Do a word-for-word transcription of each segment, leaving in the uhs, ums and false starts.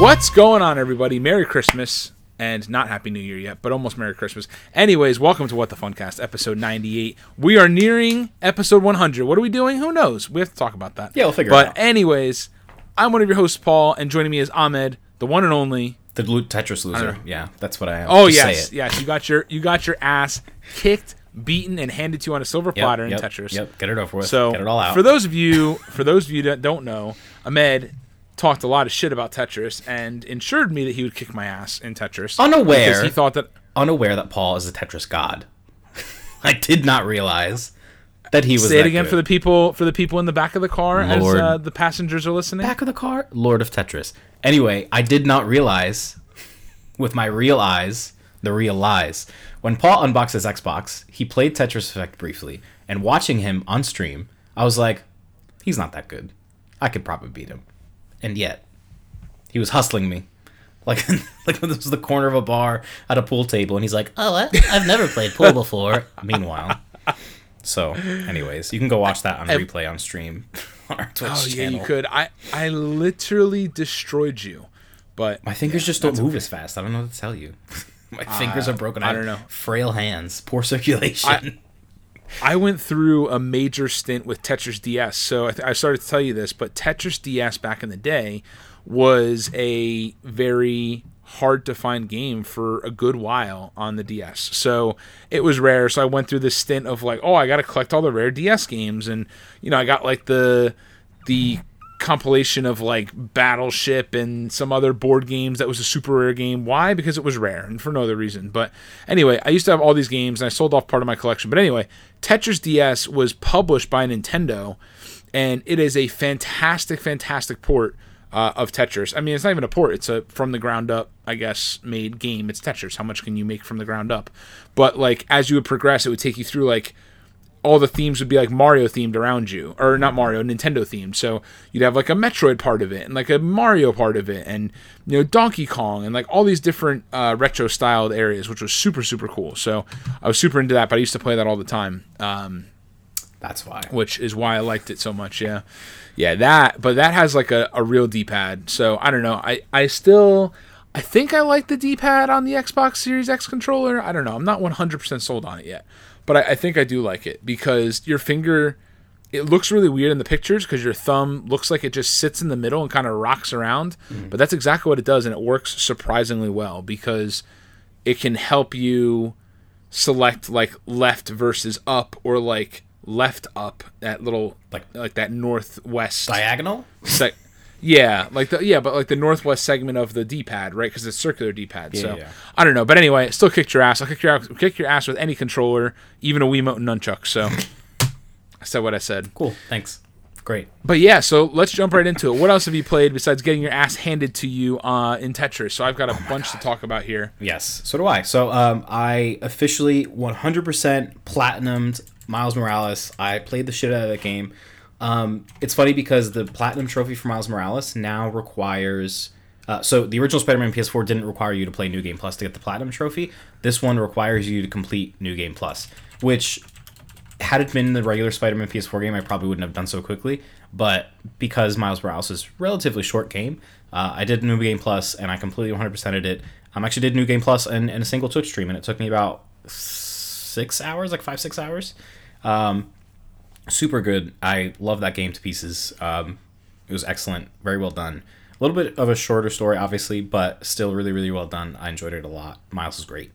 What's going on, everybody? Merry Christmas, and not Happy New Year yet, but almost Merry Christmas. Anyways, welcome to What the Funcast, episode ninety-eight. We are nearing episode one hundred. What are we doing? Who knows? We have to talk about that. Yeah, we'll figure but it out. But anyways, I'm one of your hosts, Paul, and joining me is Ahmed, the one and only... The Tetris loser. Yeah, that's what I have oh, to yes, say. Oh, yes. You got your you got your ass kicked, beaten, and handed to you on a silver yep, platter yep, in Tetris. Yep, get it over with. So, get it all out. For those of you, for those of you that don't know, Ahmed... talked a lot of shit about Tetris and assured me that he would kick my ass in Tetris. Unaware, because he thought that unaware that Paul is a Tetris god. I did not realize that he was. Say it that again good. for the people for the people in the back of the car, Lord, as uh, the passengers are listening. Back of the car, Lord of Tetris. Anyway, I did not realize with my real eyes the real lies. When Paul unboxed his Xbox, he played Tetris Effect briefly, and watching him on stream, I was like, he's not that good. I could probably beat him. And yet, he was hustling me, like like this was the corner of a bar at a pool table, and he's like, "Oh, I, I've never played pool before." Meanwhile, so, anyways, you can go watch that on I, replay on stream on our Twitch oh, channel. Oh yeah, you could. I I literally destroyed you, but my fingers yeah, just don't move okay. as fast. I don't know what to tell you. My uh, fingers are broken. I don't know. Frail hands, poor circulation. I, I went through a major stint with Tetris D S, so I, th- I started to tell you this, but Tetris D S back in the day was a very hard-to-find game for a good while on the D S, so it was rare, so I went through this stint of like, oh, I gotta collect all the rare D S games, and, you know, I got, like, the the compilation of, like, Battleship and some other board games that was a super rare game. Why? Because it was rare, and for no other reason. But anyway, I used to have all these games, and I sold off part of my collection. But anyway, Tetris D S was published by Nintendo, and it is a fantastic, fantastic port uh, of Tetris. I mean, it's not even a port. It's a from-the-ground-up, I guess, made game. It's Tetris. How much can you make from the ground up? But, like, as you would progress, it would take you through, like, all the themes would be, like, Mario-themed around you. Or not Mario, Nintendo-themed. So you'd have, like, a Metroid part of it and, like, a Mario part of it and, you know, Donkey Kong and, like, all these different uh, retro-styled areas, which was super, super cool. So I was super into that, but I used to play that all the time. Um, That's why. Which is why I liked it so much, yeah. Yeah, that. But that has, like, a, a real D-pad. So I don't know. I, I still... I think I like the D-pad on the Xbox Series X controller. I don't know. I'm not one hundred percent sold on it yet. But I, I think I do like it because your finger, it looks really weird in the pictures because your thumb looks like it just sits in the middle and kind of rocks around. Mm. But that's exactly what it does, and it works surprisingly well because it can help you select, like, left versus up or, like, left up, that little, like, like that northwest. Diagonal? Sec- Yeah, like the yeah, but like the northwest segment of the D-pad, right? Because it's circular D-pad. Yeah, so yeah. I don't know, but anyway, it still kicked your ass. I'll kick your ass, kick your ass with any controller, even a Wiimote and nunchuck. So I said what I said. Cool, thanks, great. But yeah, so let's jump right into it. What else have you played besides getting your ass handed to you uh, in Tetris? So I've got a oh bunch God. to talk about here. Yes, so do I. So um, I officially one hundred percent platinumed Miles Morales. I played the shit out of that game. Um, it's funny because the Platinum Trophy for Miles Morales now requires... Uh, so the original Spider-Man P S four didn't require you to play New Game Plus to get the Platinum Trophy. This one requires you to complete New Game Plus, which, had it been the regular Spider-Man P S four game, I probably wouldn't have done so quickly. But because Miles Morales is a relatively short game, uh, I did New Game Plus, and I completely one hundred percented it. I um, actually did New Game Plus in, in a single Twitch stream, and it took me about six hours, like five, six hours. Um... Super good. I love that game to pieces. Um, it was excellent. Very well done. A little bit of a shorter story, obviously, but still really, really well done. I enjoyed it a lot. Miles is great.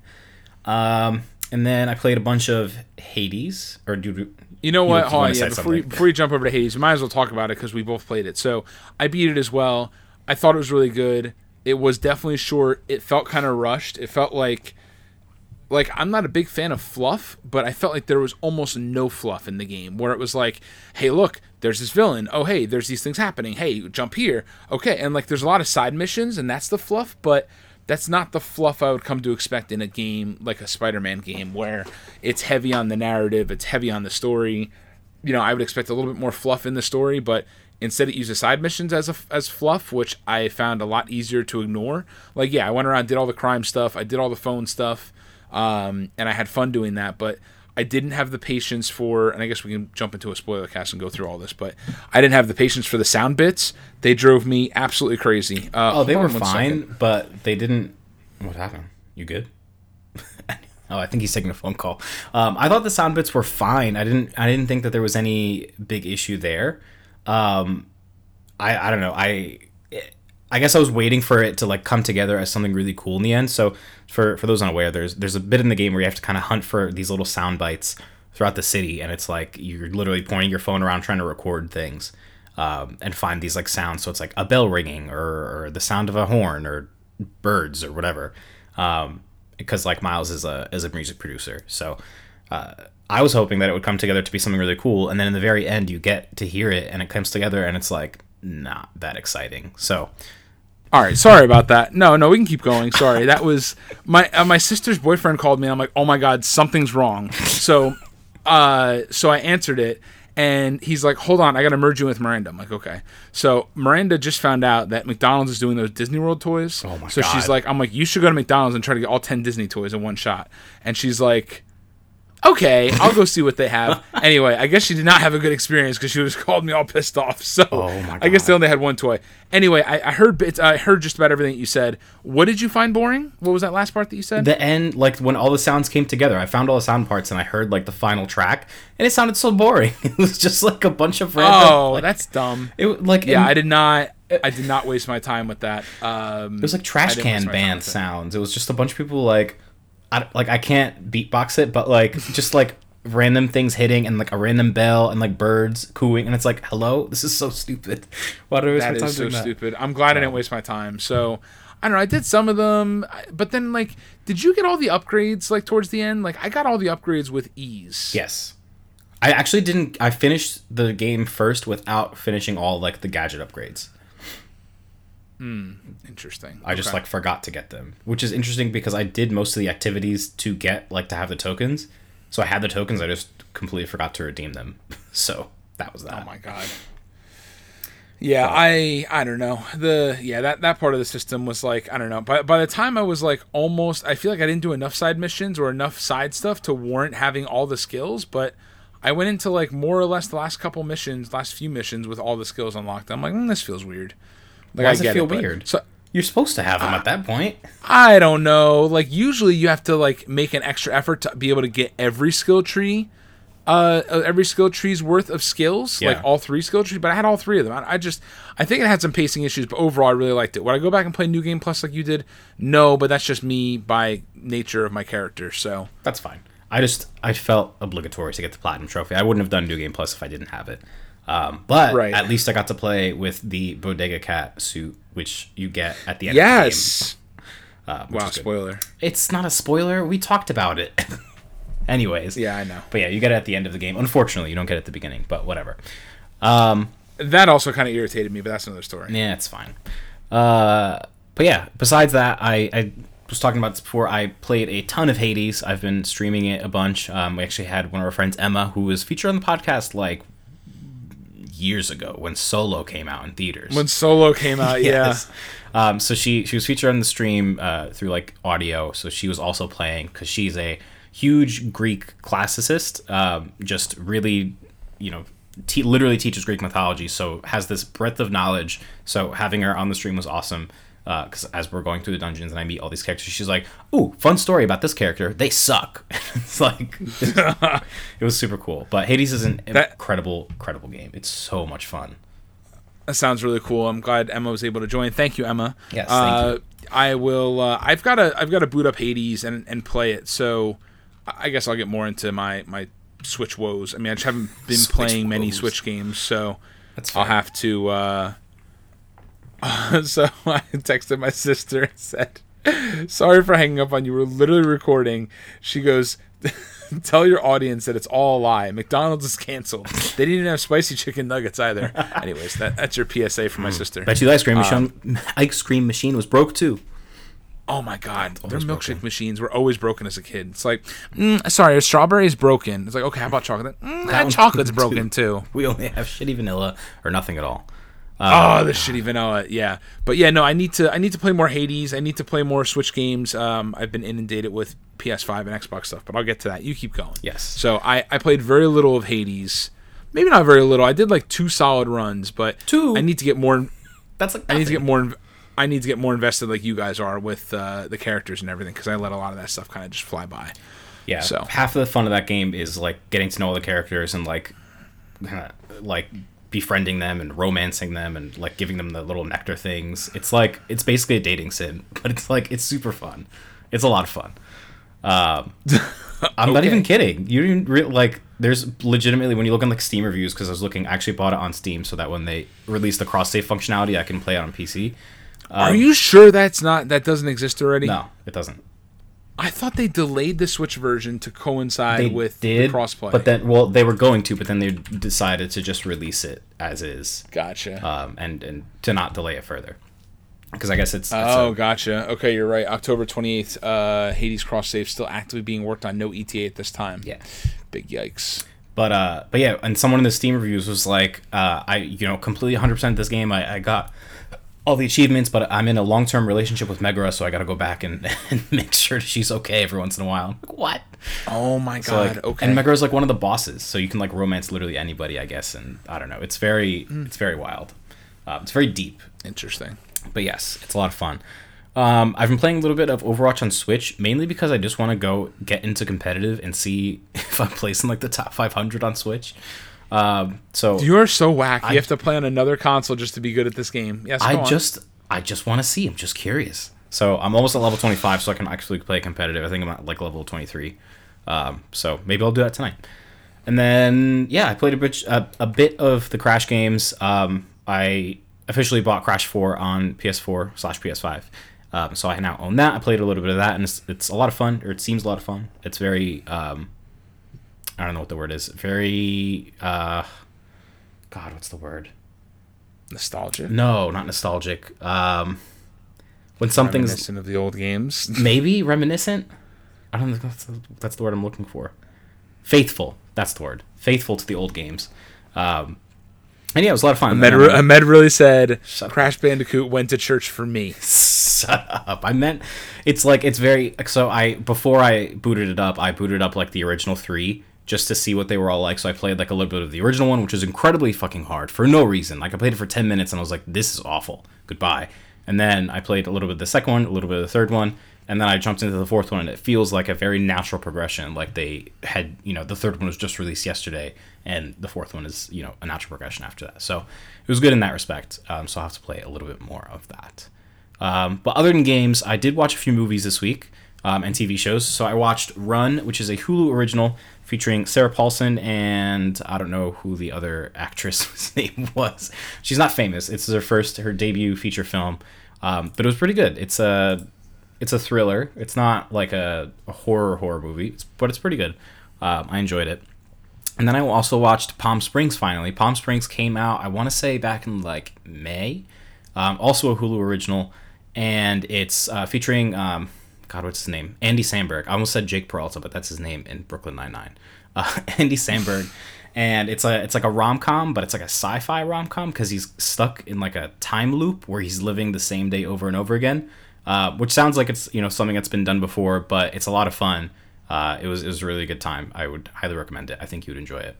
Um, and then I played a bunch of Hades. Or do, do You know what? You, do oh, you yeah, before, you, before you jump over to Hades, we might as well talk about it because we both played it. So I beat it as well. I thought it was really good. It was definitely short. It felt kind of rushed. It felt like... Like, I'm not a big fan of fluff, but I felt like there was almost no fluff in the game, where it was like, hey, look, there's this villain. Oh, hey, there's these things happening. Hey, jump here. Okay, and, like, there's a lot of side missions, and that's the fluff, but that's not the fluff I would come to expect in a game like a Spider-Man game, where it's heavy on the narrative, it's heavy on the story. You know, I would expect a little bit more fluff in the story, but... Instead, it uses side missions as a, as fluff, which I found a lot easier to ignore. Like, yeah, I went around, did all the crime stuff, I did all the phone stuff, um, and I had fun doing that. But I didn't have the patience for, and I guess we can jump into a spoiler cast and go through all this, but I didn't have the patience for the sound bits. They drove me absolutely crazy. Uh, oh, they were fine, second. But they didn't... What happened? You good? Oh, I think he's taking a phone call. Um, I thought the sound bits were fine. I didn't I didn't think that there was any big issue there. Um, I I don't know. I I guess I was waiting for it to like come together as something really cool in the end. So for, for those unaware, there's there's a bit in the game where you have to kind of hunt for these little sound bites throughout the city, and it's like you're literally pointing your phone around trying to record things um, and find these like sounds. So it's like a bell ringing or, or the sound of a horn or birds or whatever. Um, because like Miles is a is a music producer, so uh, I was hoping that it would come together to be something really cool, and then in the very end you get to hear it and it comes together and it's like not that exciting. So all right, sorry about that. No, no, we can keep going. Sorry, that was my uh, my sister's boyfriend called me and I'm like, oh my god, something's wrong. So uh, so I answered it. And he's like, hold on, I got to merge you with Miranda. I'm like, okay. So Miranda just found out that McDonald's is doing those Disney World toys. Oh, my so God. So she's like, I'm like, you should go to McDonald's and try to get all ten Disney toys in one shot. And she's like, okay, I'll go see what they have. Anyway, I guess she did not have a good experience because she was called me all pissed off. So oh my God. I guess they only had one toy. Anyway, I, I heard bits, I heard just about everything that you said. What did you find boring? What was that last part that you said? The end, like when all the sounds came together. I found all the sound parts and I heard like the final track, and it sounded so boring. It was just like a bunch of random. Oh, like, that's dumb. It like yeah, and, I did not. I did not waste my time with that. Um, it was like trash can band sounds. It was just a bunch of people like. I, like I can't beatbox it, but like just like random things hitting and like a random bell and like birds cooing, and it's like, hello, this is so stupid. Why did I waste my time doing that? That is so stupid. I'm glad I didn't waste my time. So I don't know. I did some of them, but then like, did you get all the upgrades like towards the end? Like I got all the upgrades with ease. Yes, I actually didn't. I finished the game first without finishing all like the gadget upgrades. Hmm. Interesting. I okay. just like forgot to get them, which is interesting because I did most of the activities to get like to have the tokens. So I had the tokens. I just completely forgot to redeem them. So that was that. Oh my god. Yeah, so. I I don't know the yeah that, that part of the system was like I don't know. By by the time I was like almost, I feel like I didn't do enough side missions or enough side stuff to warrant having all the skills, but. I went into like more or less the last couple missions, last few missions with all the skills unlocked. I'm like, mm, this feels weird. Like, why does I it feel it, weird? So, you're supposed to have them uh, at that point. I don't know. Like usually you have to like make an extra effort to be able to get every skill tree, uh, every skill tree's worth of skills, yeah. Like all three skill trees. But I had all three of them. I, I just, I think it had some pacing issues, but overall I really liked it. Would I go back and play New Game Plus like you did? No, but that's just me by nature of my character. So that's fine. I just, I felt obligatory to get the Platinum Trophy. I wouldn't have done New Game Plus if I didn't have it. Um, but right. At least I got to play with the Bodega Cat suit, which you get at the end yes. of the game. Uh, wow, spoiler. It's not a spoiler. We talked about it. Anyways. Yeah, I know. But yeah, you get it at the end of the game. Unfortunately, you don't get it at the beginning, but whatever. Um, that also kind of irritated me, but that's another story. Yeah, it's fine. Uh, but yeah, besides that, I, I was talking about this before. I played a ton of Hades. I've been streaming it a bunch. Um, we actually had one of our friends, Emma, who was featured on the podcast like years ago when Solo came out in theaters. When Solo came out, yes. yeah. Um, so she she was featured on the stream uh, through like audio. So she was also playing because she's a huge Greek classicist. Um, just really, you know, te- literally teaches Greek mythology. So has this breadth of knowledge. So having her on the stream was awesome. Because uh, as we're going through the dungeons and I meet all these characters, she's like, "Ooh, fun story about this character. They suck." It's like it was super cool. But Hades is an that, incredible, incredible game. It's so much fun. That sounds really cool. I'm glad Emma was able to join. Thank you, Emma. Yes, uh, thank you. I will. Uh, I've got to. I've got to boot up Hades and, and play it. So I guess I'll get more into my my Switch woes. I mean, I just haven't been Switch playing woes. many Switch games, so That's I'll have to. Uh, So I texted my sister and said, "Sorry for hanging up on you. We're literally recording." She goes, "Tell your audience that it's all a lie. McDonald's is canceled. They didn't even have spicy chicken nuggets either." Anyways, that, that's your P S A for my sister. Bet you the ice cream machine, uh, ice cream machine was broke too. Oh my God, their milkshake broken. machines were always broken as a kid. It's like, mm, sorry, strawberry is broken. It's like, okay, how about chocolate? Mm, that chocolate's broken too. too. We only have shitty vanilla or nothing at all. Uh, oh, the shitty vanilla, yeah. But yeah, no, I need to I need to play more Hades. I need to play more Switch games. Um, I've been inundated with P S five and Xbox stuff, but I'll get to that. You keep going. Yes. So I, I played very little of Hades. Maybe not very little. I did like two solid runs, but two. I need to get more. That's like nothing. I need to get more. I need to get more invested, like you guys are, with uh, the characters and everything, because I let a lot of that stuff kind of just fly by. Yeah. So half of the fun of that game is like getting to know all the characters and like, like. befriending them and romancing them and like giving them the little nectar things. It's like it's basically a dating sim, but it's like it's super fun. It's a lot of fun. Um, I'm okay. not even kidding. You didn't re- like. There's legitimately when you look on like Steam reviews, because I was looking. I actually bought it on Steam so that when they release the cross save functionality, I can play it on P C. Um, Are you sure that's not that doesn't exist already? No, it doesn't. I thought they delayed the Switch version to coincide they with did, the crossplay. But then, well, they were going to, but then they decided to just release it as is. Gotcha. Um, and, and to not delay it further. Because I guess it's... Oh, a, gotcha. Okay, you're right. October twenty-eighth, uh, Hades cross-save still actively being worked on. No E T A at this time. Yeah. Big yikes. But, uh, but yeah, and someone in the Steam reviews was like, uh, I, you know, completely one hundred percent this game. I, I got... all the achievements, but I'm in a long-term relationship with Megara, so I gotta go back and, and make sure she's okay every once in a while. I'm like, what? Oh my god, so like, okay. And Megara's like one of the bosses, so you can like romance literally anybody, I guess, and I don't know. It's very mm. it's very wild. Uh, it's very deep. Interesting. But yes, it's a lot of fun. Um, I've been playing a little bit of Overwatch on Switch, mainly because I just want to go get into competitive and see if I'm placing like the top five hundred on Switch. Um, so you're so whack. You I, have to play on another console just to be good at this game. Yes, I on. just, I just want to see. I'm just curious. So I'm almost at level twenty-five, so I can actually play competitive. I think I'm at like level twenty-three. Um, so maybe I'll do that tonight. And then, yeah, I played a bit, a, a bit of the Crash games. Um, I officially bought Crash four on P S four slash P S five. Um, so I now own that. I played a little bit of that, and it's, it's a lot of fun, or it seems a lot of fun. It's very, um, I don't know what the word is. Very, uh, God, what's the word? Nostalgic? No, not nostalgic. Um, when something's reminiscent of the old games, maybe reminiscent. I don't know. That's the, that's the word I'm looking for. Faithful. That's the word. Faithful to the old games. Um, and yeah, it was a lot of fun. Ahmed, re- Ahmed really said, "Crash Bandicoot went to church for me." Shut up. I meant it's like it's very. So I before I booted it up, I booted up like the original three. Just to see what they were all like. So I played like a little bit of the original one, which was incredibly fucking hard for no reason. Like I played it for ten minutes and I was like, this is awful. Goodbye. And then I played a little bit of the second one, a little bit of the third one. And then I jumped into the fourth one and it feels like a very natural progression. Like they had, you know, the third one was just released yesterday and the fourth one is, you know, a natural progression after that. So it was good in that respect. Um, so I'll have to play a little bit more of that. Um, but other than games, I did watch a few movies this week. Um, and T V shows. So I watched Run, which is a Hulu original featuring Sarah Paulson and I don't know who the other actress's name was. She's not famous. It's her first, her debut feature film, um, but it was pretty good. It's a, it's a thriller. It's not like a, a horror horror movie, but it's pretty good. Um, I enjoyed it. And then I also watched Palm Springs finally. Palm Springs came out, I want to say back in like May. Um, also a Hulu original, and it's uh, featuring. Um, God, what's his name? Andy Samberg. I almost said Jake Peralta, but that's his name in Brooklyn Nine-Nine. Uh, Andy Samberg. And it's a it's like a rom-com, but it's like a sci-fi rom-com because he's stuck in like a time loop where he's living the same day over and over again, uh, which sounds like it's, you know, something that's been done before, but it's a lot of fun. Uh, it was it was a really good time. I would highly recommend it. I think you would enjoy it.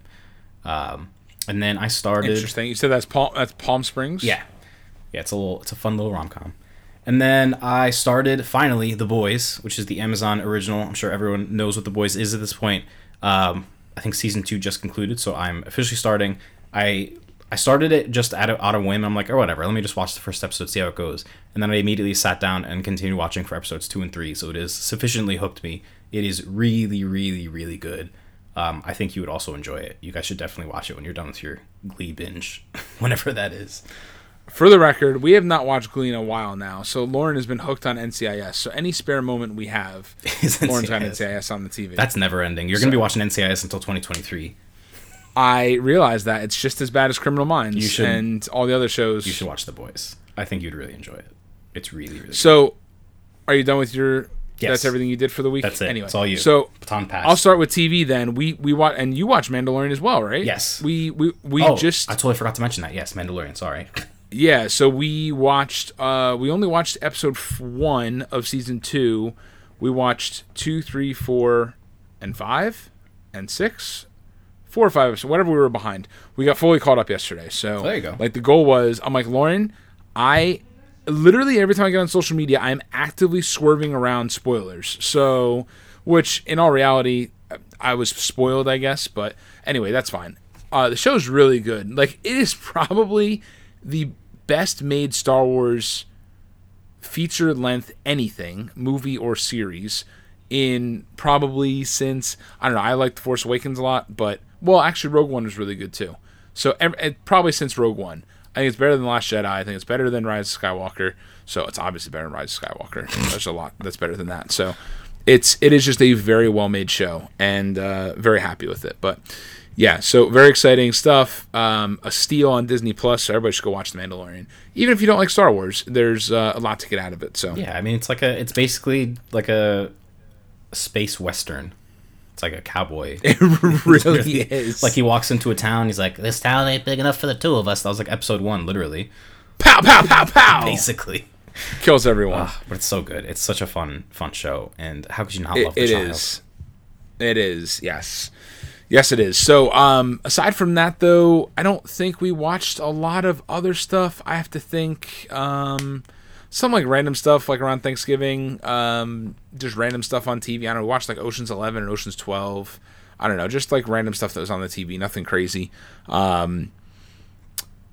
Um, and then I started... Interesting. You said that's Palm, that's Palm Springs? Yeah. Yeah, it's a little, it's a fun little rom-com. And then I started, finally, The Boys, which is the Amazon original. I'm sure everyone knows what The Boys is at this point. Um, I think season two just concluded, so I'm officially starting. I I started it just out of, out of whim. I'm like, oh, whatever, let me just watch the first episode, see how it goes. And then I immediately sat down and continued watching for episodes two and three, so it has sufficiently hooked me. It is really, really, really good. Um, I think you would also enjoy it. You guys should definitely watch it when you're done with your Glee binge, whenever that is. For the record, we have not watched Glee in a while now, so Lauren has been hooked on N C I S. So any spare moment we have, Lauren's got N C I S on the T V. That's never ending. You're so, going to be watching N C I S until twenty twenty-three. I realize that. It's just as bad as Criminal Minds you should, and all the other shows. You should watch The Boys. I think you'd really enjoy it. It's really, really So, good. Are you done with your... Yes. That's everything you did for the week? That's it. Anyway, it's all you. So baton pass. I'll start with T V then. We we watch, and you watch Mandalorian as well, right? Yes. We, we, we oh, just... I totally forgot to mention that. Yes, Mandalorian. Sorry. Yeah, so we watched, uh, we only watched episode one of season two. We watched two, three, four, and five, and six, four or five, so whatever we were behind. We got fully caught up yesterday. So there you go. Like the goal was, I'm like, Lauren, I literally every time I get on social media, I'm actively swerving around spoilers. So, which in all reality, I was spoiled, I guess. But anyway, that's fine. Uh, the show's really good. Like, it is probably the best made Star Wars feature length anything, movie or series, in probably since, I don't know, I like The Force Awakens a lot, but, well, actually Rogue One was really good too. So every, probably since Rogue One. I think it's better than The Last Jedi. I think it's better than Rise of Skywalker. So it's obviously better than Rise of Skywalker. There's a lot that's better than that. So it's it is just a very well-made show, and uh, very happy with it. But yeah, so very exciting stuff. Um, a steal on Disney Plus. So everybody should go watch The Mandalorian. Even if you don't like Star Wars, there's uh, a lot to get out of it. So yeah, I mean, it's like a, it's basically like a space western. It's like a cowboy. It really is. Like, he walks into a town, he's like, "This town ain't big enough for the two of us." That was like episode one, literally. Pow, pow, pow, pow. Basically. Kills everyone. Uh, but it's so good. It's such a fun, fun show. And how could you not it, love the it child? It is. It is, yes. Yes, it is. So, um, aside from that, though, I don't think we watched a lot of other stuff. I have to think... Um, Some, like, random stuff, like, around Thanksgiving, um, just random stuff on T V. I don't know, we watched, like, Ocean's eleven and Ocean's twelve. I don't know, just, like, random stuff that was on the T V, nothing crazy. Um,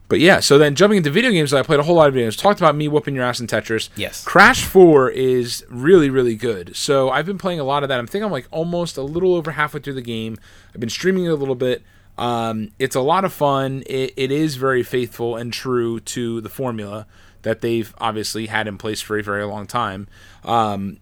but, yeah, so then jumping into video games, I played a whole lot of video games. Talked about me whooping your ass in Tetris. Yes. Crash four is really, really good. So I've been playing a lot of that. I think I'm, like, almost a little over halfway through the game. I've been streaming it a little bit. Um, it's a lot of fun. It, it is very faithful and true to the formula that they've obviously had in place for a very long time. Um,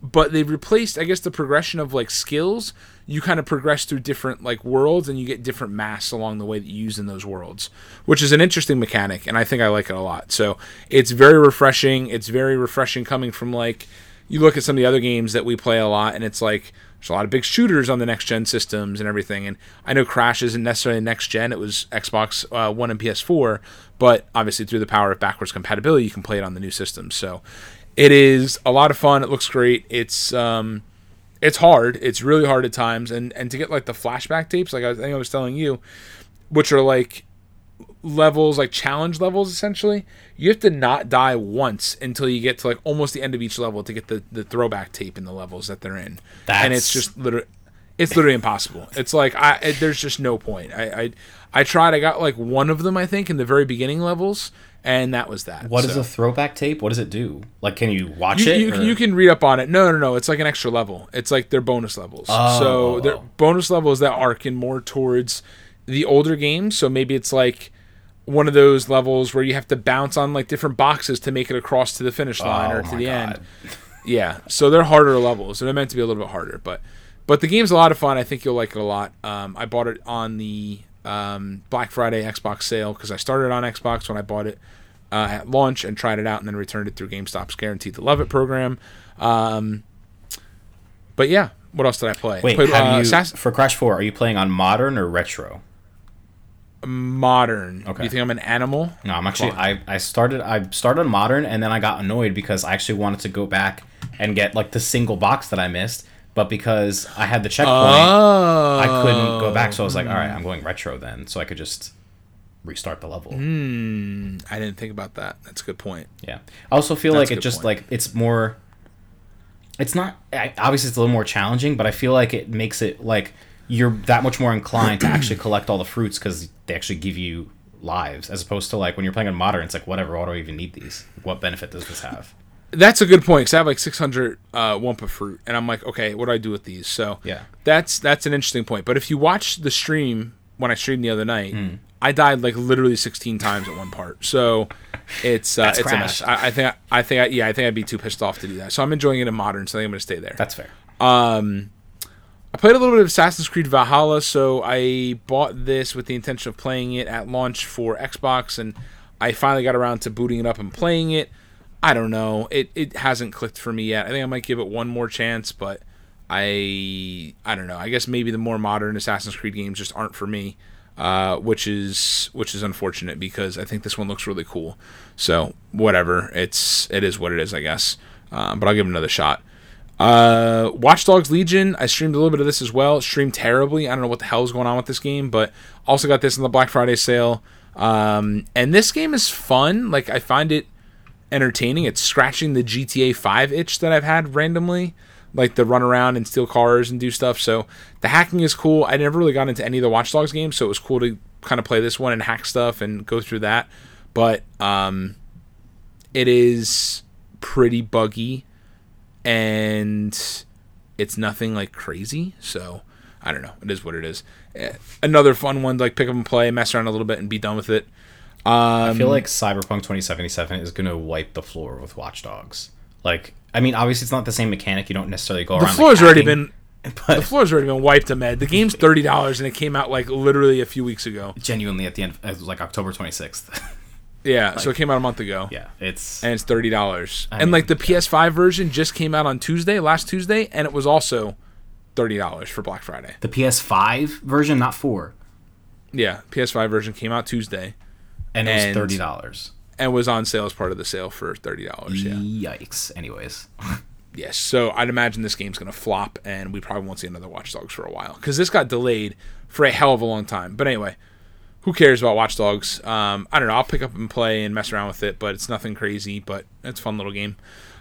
but they've replaced, I guess, the progression of, like, skills. You kind of progress through different, like, worlds, and you get different masks along the way that you use in those worlds, which is an interesting mechanic, and I think I like it a lot. So it's very refreshing. It's very refreshing coming from, like, you look at some of the other games that we play a lot, and it's like, there's a lot of big shooters on the next-gen systems and everything, and I know Crash isn't necessarily next-gen. It was Xbox uh, One and P S four, but obviously through the power of backwards compatibility, you can play it on the new systems. So it is a lot of fun. It looks great. It's um, it's hard. It's really hard at times, and, and to get, like, the flashback tapes, like I think I was telling you, which are, like, levels, like challenge levels, essentially, you have to not die once until you get to, like, almost the end of each level to get the, the throwback tape in the levels that they're in. That's... And it's just literally, it's literally impossible. It's like, I, it, there's just no point. I, I, I tried, I got like one of them, I think, in the very beginning levels, and that was that. What so. is a throwback tape? What does it do? Like, can you watch you, it? You, you can read up on it. No, no, no. It's like an extra level. It's like they're bonus levels. Oh. So they're bonus levels that arc in more towards the older games. So maybe it's like one of those levels where you have to bounce on, like, different boxes to make it across to the finish line oh, or to the God. end. Yeah, so they're harder levels. They're meant to be a little bit harder, but but the game's a lot of fun. I think you'll like it a lot. Um, I bought it on the um, Black Friday Xbox sale because I started on Xbox when I bought it uh, at launch and tried it out and then returned it through GameStop's Guaranteed to Love It program. Um, but yeah, what else did I play? Wait, I played, have uh, you, Sass- for Crash four, are you playing on modern or retro? Modern. Okay. You think I'm an animal? No, I'm actually. I, I started. I started on modern, and then I got annoyed because I actually wanted to go back and get, like, the single box that I missed, but because I had the checkpoint, oh. I couldn't go back. So I was like, all right, I'm going retro then, so I could just restart the level. Mm, I didn't think about that. That's a good point. Yeah. I also feel That's like it just point. like it's more. It's not I, obviously it's a little more challenging, but I feel like it makes it like. You're that much more inclined to actually collect all the fruits because they actually give you lives, as opposed to, like, when you're playing on modern, it's like, whatever, why do I even need these? What benefit does this have? That's a good point, because I have, like, six hundred uh, Wumpa fruit, and I'm like, okay, what do I do with these? So yeah. that's that's an interesting point. But if you watch the stream, when I streamed the other night, mm. I died, like, literally sixteen times at one part. So it's uh, it's Crash. a mess. I, I think, I, I think I, yeah, I think I'd be too pissed off to do that. So I'm enjoying it in modern, so I think I'm going to stay there. That's fair. Um... I played a little bit of Assassin's Creed Valhalla, so I bought this with the intention of playing it at launch for Xbox, and I finally got around to booting it up and playing it. I don't know. It it hasn't clicked for me yet. I think I might give it one more chance, but I I don't know. I guess maybe the more modern Assassin's Creed games just aren't for me. uh, which is which is unfortunate because I think this one looks really cool. So whatever, it's it is what it is, I guess. Um, but I'll give it another shot. Uh, Watch Dogs Legion, I streamed a little bit of this as well. Streamed terribly. I don't know what the hell is going on with this game, but also got this in the Black Friday sale. Um, and this game is fun. Like, I find it entertaining. It's scratching the G T A five itch that I've had randomly, like the run around and steal cars and do stuff. So the hacking is cool. I never really got into any of the Watch Dogs games, so it was cool to kind of play this one and hack stuff and go through that. But um, it is pretty buggy, and it's nothing like crazy. So I don't know. It is what it is. Another fun one to like pick up and play, mess around a little bit, and be done with it. Um, I feel like Cyberpunk twenty seventy-seven is going to wipe the floor with Watch Dogs. Like, I mean, obviously it's not the same mechanic. You don't necessarily go around. The floor's like, already been. But the floor's already been wiped, Ahmed. The game's thirty dollars, and it came out like literally a few weeks ago. Genuinely, at the end, it was like October twenty sixth. Yeah, like, so it came out a month ago. Yeah, it's and it's thirty dollars. And mean, like the yeah. P S five version just came out on Tuesday, last Tuesday, and it was also thirty dollars for Black Friday. The P S five version, not four. Yeah, P S five version came out Tuesday, and it was and, thirty dollars, and was on sale as part of the sale for thirty dollars. Yeah. Yikes. Anyways. Yes, so I'd imagine this game's going to flop, and we probably won't see another Watch Dogs for a while, because this got delayed for a hell of a long time. But anyway, who cares about Watch Dogs? Um, I don't know. I'll pick up and play and mess around with it, but it's nothing crazy, but it's a fun little game.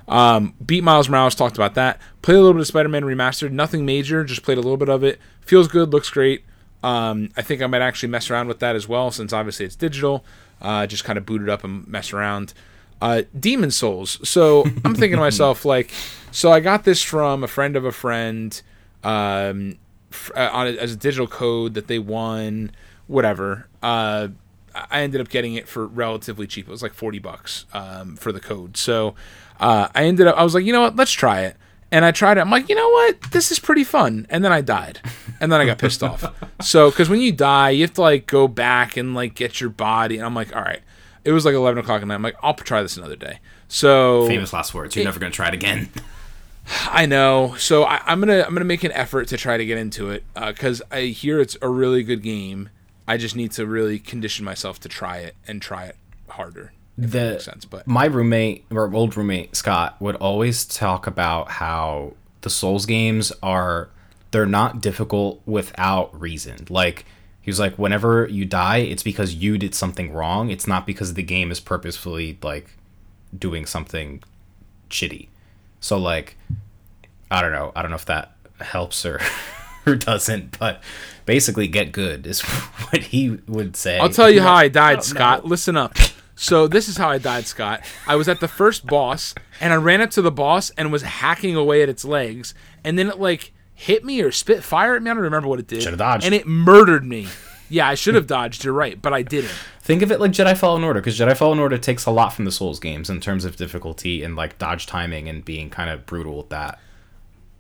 Um, beat Miles Morales, talked about that. Played a little bit of Spider-Man Remastered. Nothing major, just played a little bit of it. Feels good, looks great. Um, I think I might actually mess around with that as well, since obviously it's digital. Uh, just kind of boot it up and mess around. Uh, Demon Souls. So I'm thinking to myself, like, so I got this from a friend of a friend um, f- on a, as a digital code that they won, whatever. Uh, I ended up getting it for relatively cheap. It was like forty bucks um, for the code. So uh, I ended up, I was like, you know what, let's try it. And I tried it. I'm like, you know what, this is pretty fun. And then I died. And then I got pissed off. So, because when you die, you have to like go back and like get your body. And I'm like, all right. It was like eleven o'clock at night. I'm like, I'll try this another day. So famous last words. You're it, never going to try it again. I know. So I, I'm gonna I'm gonna make an effort to try to get into it because uh, I hear it's a really good game. I just need to really condition myself to try it and try it harder. If the, that makes sense. But my roommate, or old roommate Scott, would always talk about how the Souls games are they're not difficult without reason. Like. He was like, whenever you die, it's because you did something wrong. It's not because the game is purposefully, like, doing something shitty. So, like, I don't know. I don't know if that helps or, or doesn't. But basically, get good is what he would say. I'll tell you how I died, Scott. No. Listen up. So this is how I died, Scott. I was at the first boss, and I ran up to the boss and was hacking away at its legs. And then it, like... hit me or spit fire at me. I don't remember what it did. Should have dodged. And it murdered me. Yeah, I should have dodged. You're right, but I didn't. Think of it like Jedi Fallen Order, because Jedi Fallen Order takes a lot from the Souls games in terms of difficulty and like dodge timing and being kind of brutal with that.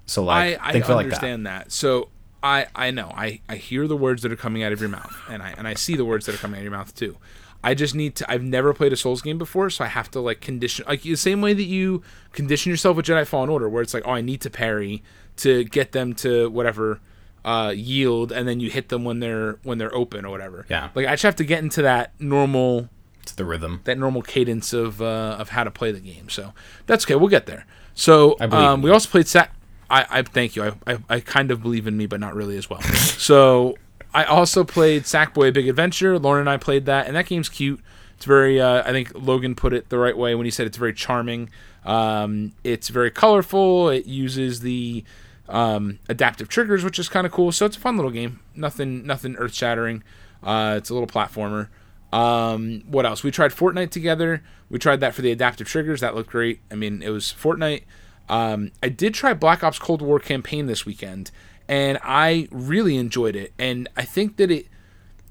So like, I, I think understand like that. that. So I, I know I, I hear the words that are coming out of your mouth, and I and I see the words that are coming out of your mouth too. I just need to. I've never played a Souls game before, so I have to like condition, like the same way that you condition yourself with Jedi Fallen Order, where it's like, oh, I need to parry to get them to whatever uh, yield, and then you hit them when they're when they're open or whatever. Yeah, like I just have to get into that normal, it's the rhythm, that normal cadence of uh, of how to play the game. So that's okay. We'll get there. So um, we also played. Sa- I, I thank you. I, I I kind of believe in me, but not really as well. So. I also played Sackboy: Big Adventure. Lauren and I played that, and that game's cute. It's very, uh, I think Logan put it the right way when he said it's very charming. Um, it's very colorful. It uses the um, adaptive triggers, which is kind of cool. So it's a fun little game. Nothing, nothing earth-shattering. Uh, it's a little platformer. Um, what else? We tried Fortnite together. We tried that for the adaptive triggers. That looked great. I mean, it was Fortnite. Um, I did try Black Ops Cold War Campaign this weekend. And I really enjoyed it. And I think that it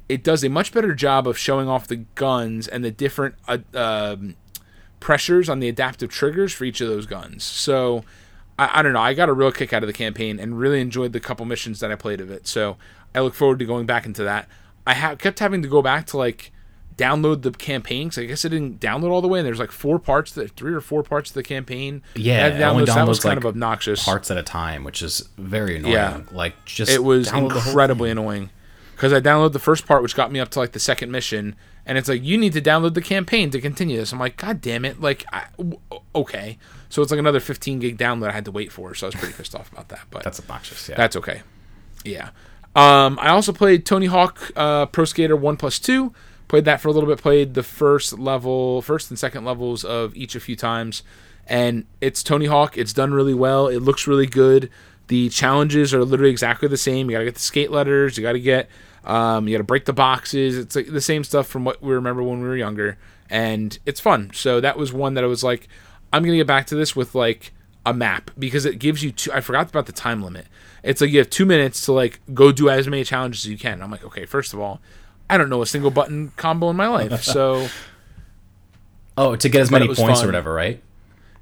it does a much better job of showing off the guns and the different uh, um, pressures on the adaptive triggers for each of those guns. So, I, I don't know. I got a real kick out of the campaign and really enjoyed the couple missions that I played of it. So, I look forward to going back into that. I ha- kept having to go back to, like, download the campaign. Because I guess I didn't download all the way. And there's, like, four parts, that, three or four parts of the campaign. Yeah, I download, so that was kind like, of obnoxious. Parts at a time, which is very annoying. Yeah, like just it was incredibly annoying. because I downloaded the first part, which got me up to like the second mission, and it's like, you need to download the campaign to continue this. I'm like, God damn it. Like, I, okay. So it's like another fifteen gig download I had to wait for. So I was pretty pissed off about that, but that's obnoxious. Yeah, that's okay. Yeah. Um, I also played Tony Hawk, uh, Pro Skater one plus two, played that for a little bit, played the first level, first and second levels of each a few times, and it's Tony Hawk. It's done really well. It looks really good. The challenges are literally exactly the same. You got to get the skate letters. You got to get, um, you got to break the boxes. It's like the same stuff from what we remember when we were younger, and it's fun. So that was one that I was like, I'm going to get back to this with like a map, because it gives you two, I forgot about the time limit. It's like you have two minutes to like go do as many challenges as you can. I'm like, okay, first of all, I don't know a single button combo in my life. So, oh, to get as many points fun. Or whatever, right?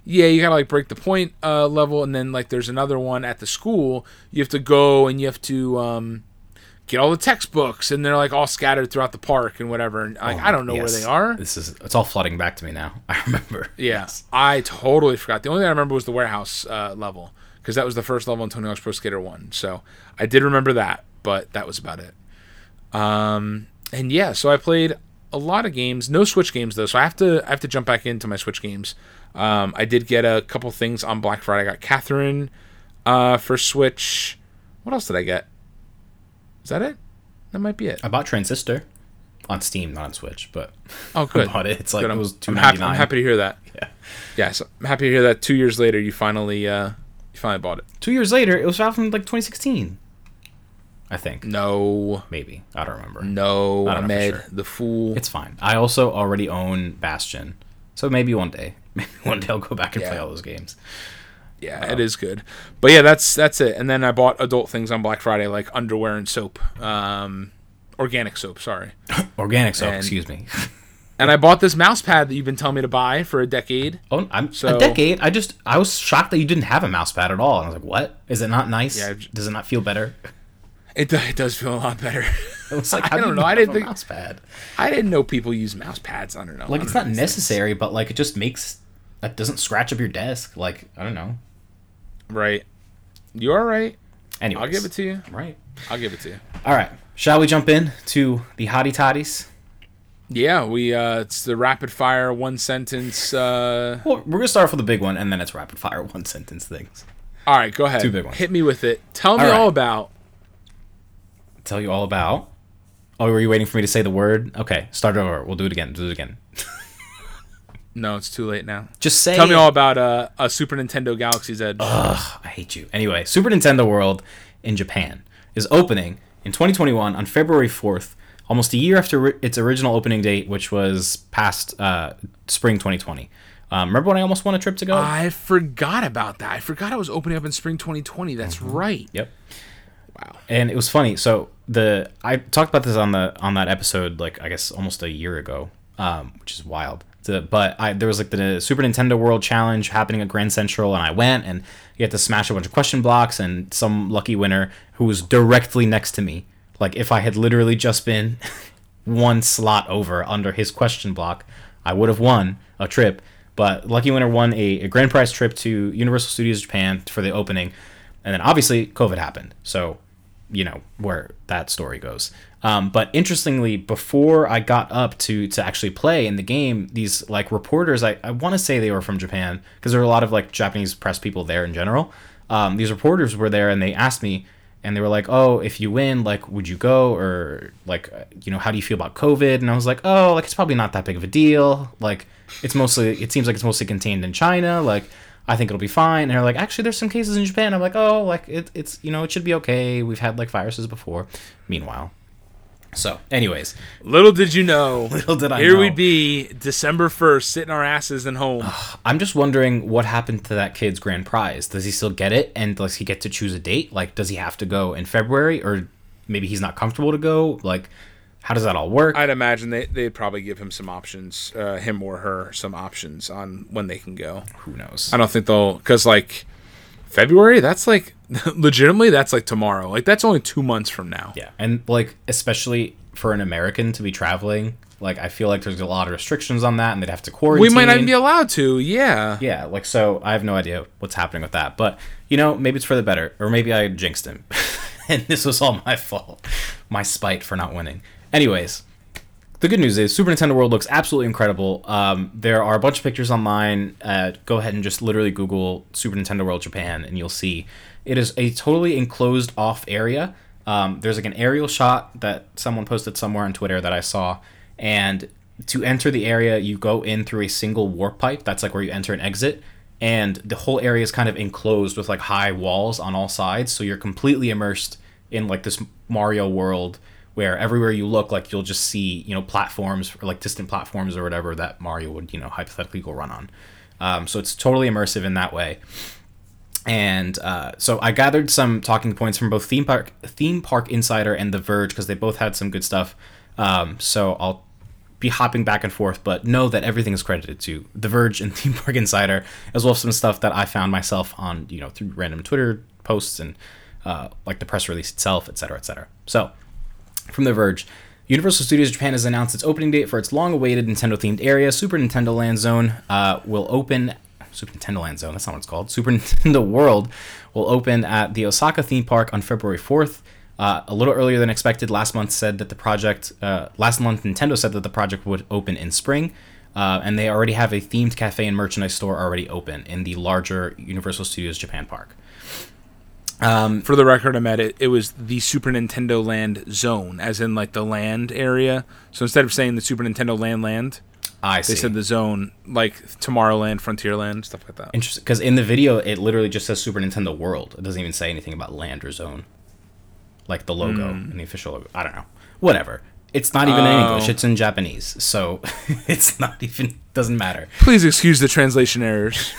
Yeah, you gotta like break the point uh, level, and then like there's another one at the school. You have to go and you have to um, get all the textbooks, and they're like all scattered throughout the park and whatever. And like, oh, I don't know yes. where they are. This is it's all flooding back to me now. I remember. Yeah, yes. I totally forgot. The only thing I remember was the warehouse uh, level. Because that was the first level in Tony Hawk's Pro Skater one. So I did remember that, but that was about it. Um, and yeah, so I played a lot of games. No Switch games, though, so I have to I have to jump back into my Switch games. Um, I did get a couple things on Black Friday. I got Catherine uh, for Switch. What else did I get? Is that it? That might be it. I bought Transistor on Steam, not on Switch, but oh, good. I bought it. It's like, good. It was two ninety-nine. I'm happy, I'm happy to hear that. Yeah, yeah so I'm happy to hear that two years later you finally... Uh, finally bought it two years later. It was out from like twenty sixteen, I think. No, maybe I don't remember. No, Ahmed, sure. The fool. It's fine. I also already own Bastion, so maybe one day maybe one day I'll go back and yeah. play all those games. Yeah, um, it is good. But yeah, that's that's it. And then I bought adult things on Black Friday, like underwear and soap, um organic soap sorry organic soap and, excuse me and I bought this mouse pad that you've been telling me to buy for a decade. Oh, I'm so, a decade? I just, I was shocked that you didn't have a mouse pad at all. And I was like, what? Is it not nice? Yeah, does it not feel better? It, it does feel a lot better. It was like, I don't do you know. I didn't think mouse pad. I didn't know people use mouse pads. I don't know. Like, it's not necessary, things. But like, it just makes, that doesn't scratch up your desk. Like, I don't know. Right. You are right. Anyways. I'll give it to you. Right. I'll give it to you. All right. Shall we jump in to the hottie toddies? Yeah, we uh, it's the rapid fire one sentence. Uh... Well, we're gonna start off with a big one, and then it's rapid fire one sentence things. All right, go ahead. Two big ones. Hit me with it. Tell all me right. all about. Tell you all about. Oh, were you waiting for me to say the word? Okay, start over. We'll do it again. Do it again. No, it's too late now. Just say. Tell me all about uh, a Super Nintendo Galaxy's Edge. Ugh, I hate you. Anyway, Super Nintendo World in Japan is opening in twenty twenty-one on February fourth. Almost a year after its original opening date, which was past uh, spring twenty twenty. Um, remember when I almost won a trip to go? I forgot about that. I forgot it was opening up in spring twenty twenty. That's mm-hmm. right. Yep. Wow. And it was funny. So the I talked about this on the on that episode, like I guess almost a year ago, um, which is wild. The, but I, there was like the Super Nintendo World Challenge happening at Grand Central, and I went, and you had to smash a bunch of question blocks, and some lucky winner who was directly next to me. Like, if I had literally just been one slot over under his question block, I would have won a trip. But lucky winner won a, a grand prize trip to Universal Studios Japan for the opening. And then, obviously, COVID happened. So, you know, where that story goes. Um, but interestingly, before I got up to to actually play in the game, these, like, reporters, I, I want to say they were from Japan, because there were a lot of, like, Japanese press people there in general. Um, these reporters were there, and they asked me, and they were like, oh, if you win, like, would you go? Or, like, you know, how do you feel about COVID? And I was like, oh, like, it's probably not that big of a deal. Like, it's mostly, it seems like it's mostly contained in China. Like, I think it'll be fine. And they're like, actually, there's some cases in Japan. I'm like, oh, like, it, it's, you know, it should be okay. We've had, like, viruses before. Meanwhile. So, anyways. Little did you know. Little did I know. Here we'd be December first, sitting our asses at home. I'm just wondering what happened to that kid's grand prize. Does he still get it? And does he get to choose a date? Like, does he have to go in February? Or maybe he's not comfortable to go? Like, how does that all work? I'd imagine they, they'd probably give him some options, uh, him or her, some options on when they can go. Who knows? I don't think they'll... Because, like, February, that's like... legitimately that's like tomorrow. Like, that's only two months from now. Yeah, and like, especially for an American to be traveling, like, I feel like there's a lot of restrictions on that, and they'd have to quarantine. We might not even be allowed to. Yeah, yeah. Like, so I have no idea what's happening with that, but you know, maybe it's for the better, or maybe I jinxed him. and this was all my fault. My spite for not winning. Anyways, the good news is Super Nintendo World looks absolutely incredible. Um, there are a bunch of pictures online. Uh, go ahead and just literally Google Super Nintendo World Japan, and you'll see. It is a totally enclosed off area. Um, there's like an aerial shot that someone posted somewhere on Twitter that I saw. And to enter the area, you go in through a single warp pipe. That's like where you enter and exit. And the whole area is kind of enclosed with like high walls on all sides. So you're completely immersed in like this Mario world where everywhere you look, like you'll just see, you know, platforms or like distant platforms or whatever that Mario would, you know, hypothetically go run on. Um, so it's totally immersive in that way. And uh, so I gathered some talking points from both Theme Park, Theme Park Insider and The Verge because they both had some good stuff. Um, so I'll be hopping back and forth, but know that everything is credited to The Verge and Theme Park Insider, as well as some stuff that I found myself on, you know, through random Twitter posts and uh, like the press release itself, et cetera, et cetera. So, from The Verge, Universal Studios Japan has announced its opening date for its long-awaited Nintendo-themed area. Super Nintendo Land Zone uh, will open... Super Nintendo Land Zone, that's not what it's called. Super Nintendo World will open at the Osaka theme park on February fourth. Uh, a little earlier than expected, last month said that the project... Uh, last month, Nintendo said that the project would open in spring. Uh, and they already have a themed cafe and merchandise store already open in the larger Universal Studios Japan park. Um, for the record, Ahmed, it, it was the Super Nintendo Land Zone, as in like the land area. So instead of saying the Super Nintendo Land Land, I see. They said the zone, like Tomorrowland, Frontierland, stuff like that. Interesting, because in the video, it literally just says Super Nintendo World. It doesn't even say anything about land or zone, like the logo mm. and the official logo. I don't know. Whatever. It's not even oh. in English. It's in Japanese, so it's not even doesn't matter. Please excuse the translation errors.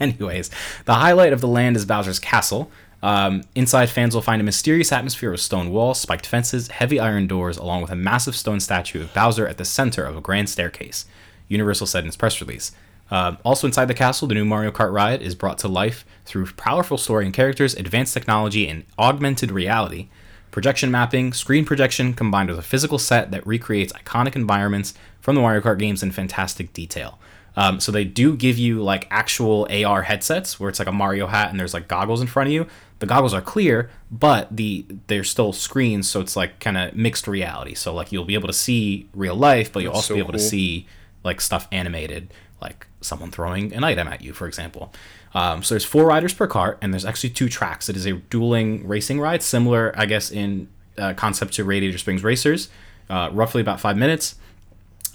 Anyways, the highlight of the land is Bowser's Castle. Um, inside, fans will find a mysterious atmosphere with stone walls, spiked fences, heavy iron doors, along with a massive stone statue of Bowser at the center of a grand staircase, Universal said in its press release. Uh, also inside the castle, the new Mario Kart ride is brought to life through powerful story and characters, advanced technology, and augmented reality, projection mapping, screen projection, combined with a physical set that recreates iconic environments from the Mario Kart games in fantastic detail. Um, so they do give you like actual A R headsets where it's like a Mario hat and there's like goggles in front of you. The goggles are clear, but the they're still screens, so it's like kind of mixed reality. So like you'll be able to see real life, but you'll That's also so be able cool. to see like stuff animated, like someone throwing an item at you, for example. Um, so there's four riders per cart, and there's actually two tracks. It is a dueling racing ride, similar, I guess, in uh, concept to Radiator Springs Racers, uh, roughly about five minutes.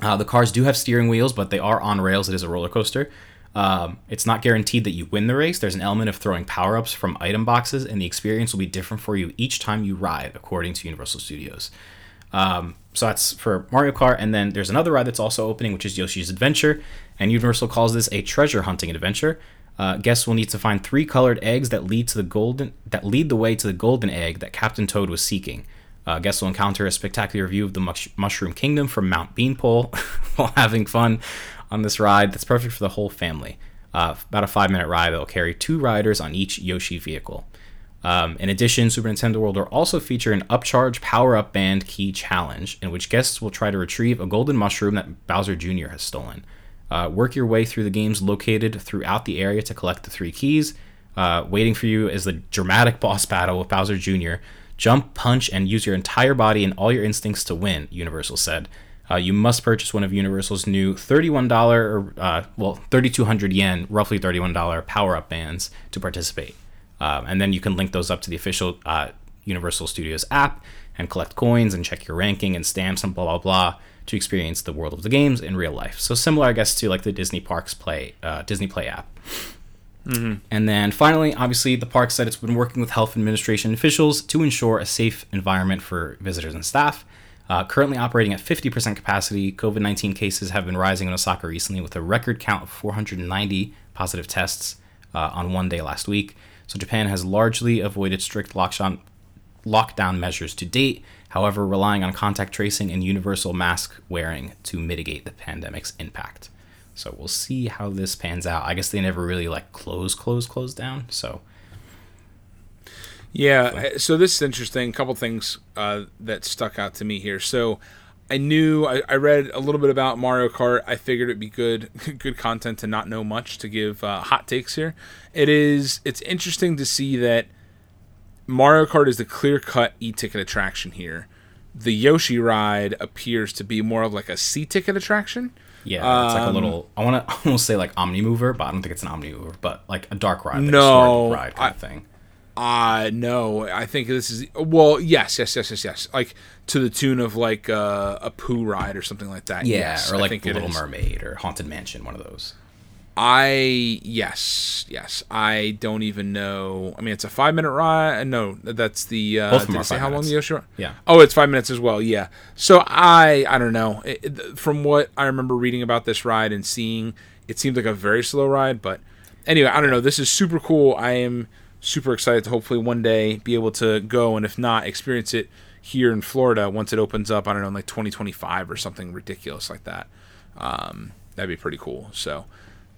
Uh, the cars do have steering wheels, but they are on rails. It is a roller coaster. Um, it's not guaranteed that you win the race. There's an element of throwing power-ups from item boxes, and the experience will be different for you each time you ride, according to Universal Studios. Um, so that's for Mario Kart. And then there's another ride that's also opening, which is Yoshi's Adventure, and Universal calls this a treasure hunting adventure. Uh, guests will need to find three colored eggs that lead to the golden that lead the way to the golden egg that Captain Toad was seeking. Uh, guests will encounter a spectacular view of the mush- Mushroom Kingdom from Mount Beanpole while having fun on this ride that's perfect for the whole family. Uh, about a five-minute ride that will carry two riders on each Yoshi vehicle. Um, in addition, Super Nintendo World will also feature an Upcharge Power-Up Band Key Challenge, in which guests will try to retrieve a golden mushroom that Bowser Junior has stolen. Uh, work your way through the games located throughout the area to collect the three keys. Uh, waiting for you is the dramatic boss battle with Bowser Junior Jump, punch, and use your entire body and all your instincts to win, Universal said. Uh, you must purchase one of Universal's new thirty-one dollars, uh, well, thirty-two hundred yen, roughly thirty-one dollars power-up bands to participate. Um, and then you can link those up to the official uh, Universal Studios app and collect coins and check your ranking and stamps and blah, blah, blah to experience the world of the games in real life. So similar, I guess, to like the Disney Parks Play, uh, Disney Play app. Mm-hmm. And then finally, obviously, the park said it's been working with health administration officials to ensure a safe environment for visitors and staff. Uh, currently operating at fifty percent capacity, COVID nineteen cases have been rising in Osaka recently with a record count of four hundred ninety positive tests uh, on one day last week. So Japan has largely avoided strict lockdown, lockdown measures to date, however, relying on contact tracing and universal mask wearing to mitigate the pandemic's impact. So we'll see how this pans out. I guess they never really like close, close, close down. So, yeah. So this is interesting. A couple things uh, that stuck out to me here. So I knew I, I read a little bit about Mario Kart. I figured it'd be good, good content to not know much to give uh, hot takes here. It is. It's interesting to see that Mario Kart is the clear-cut e-ticket attraction here. The Yoshi ride appears to be more of like a C-ticket attraction. Yeah, it's um, like a little, I want to almost say like Omnimover, but I don't think it's an Omnimover, but like a dark ride. Like no. A ride kind I, of thing. Uh, no, I think this is, well, yes, yes, yes, yes, yes. Like to the tune of like uh, a Pooh ride or something like that. Yeah, yes, or like The Little Mermaid or Haunted Mansion, one of those. I, yes, yes. I don't even know. I mean, it's a five minute ride. No, that's the, uh, did it say how minutes. long the Yoshi ride? Yeah. Oh, it's five minutes as well. Yeah. So I, I don't know. It, it, from what I remember reading about this ride and seeing, it seemed like a very slow ride. But anyway, I don't know. This is super cool. I am super excited to hopefully one day be able to go and if not, experience it here in Florida once it opens up, I don't know, in like twenty twenty-five or something ridiculous like that. Um, that'd be pretty cool. So.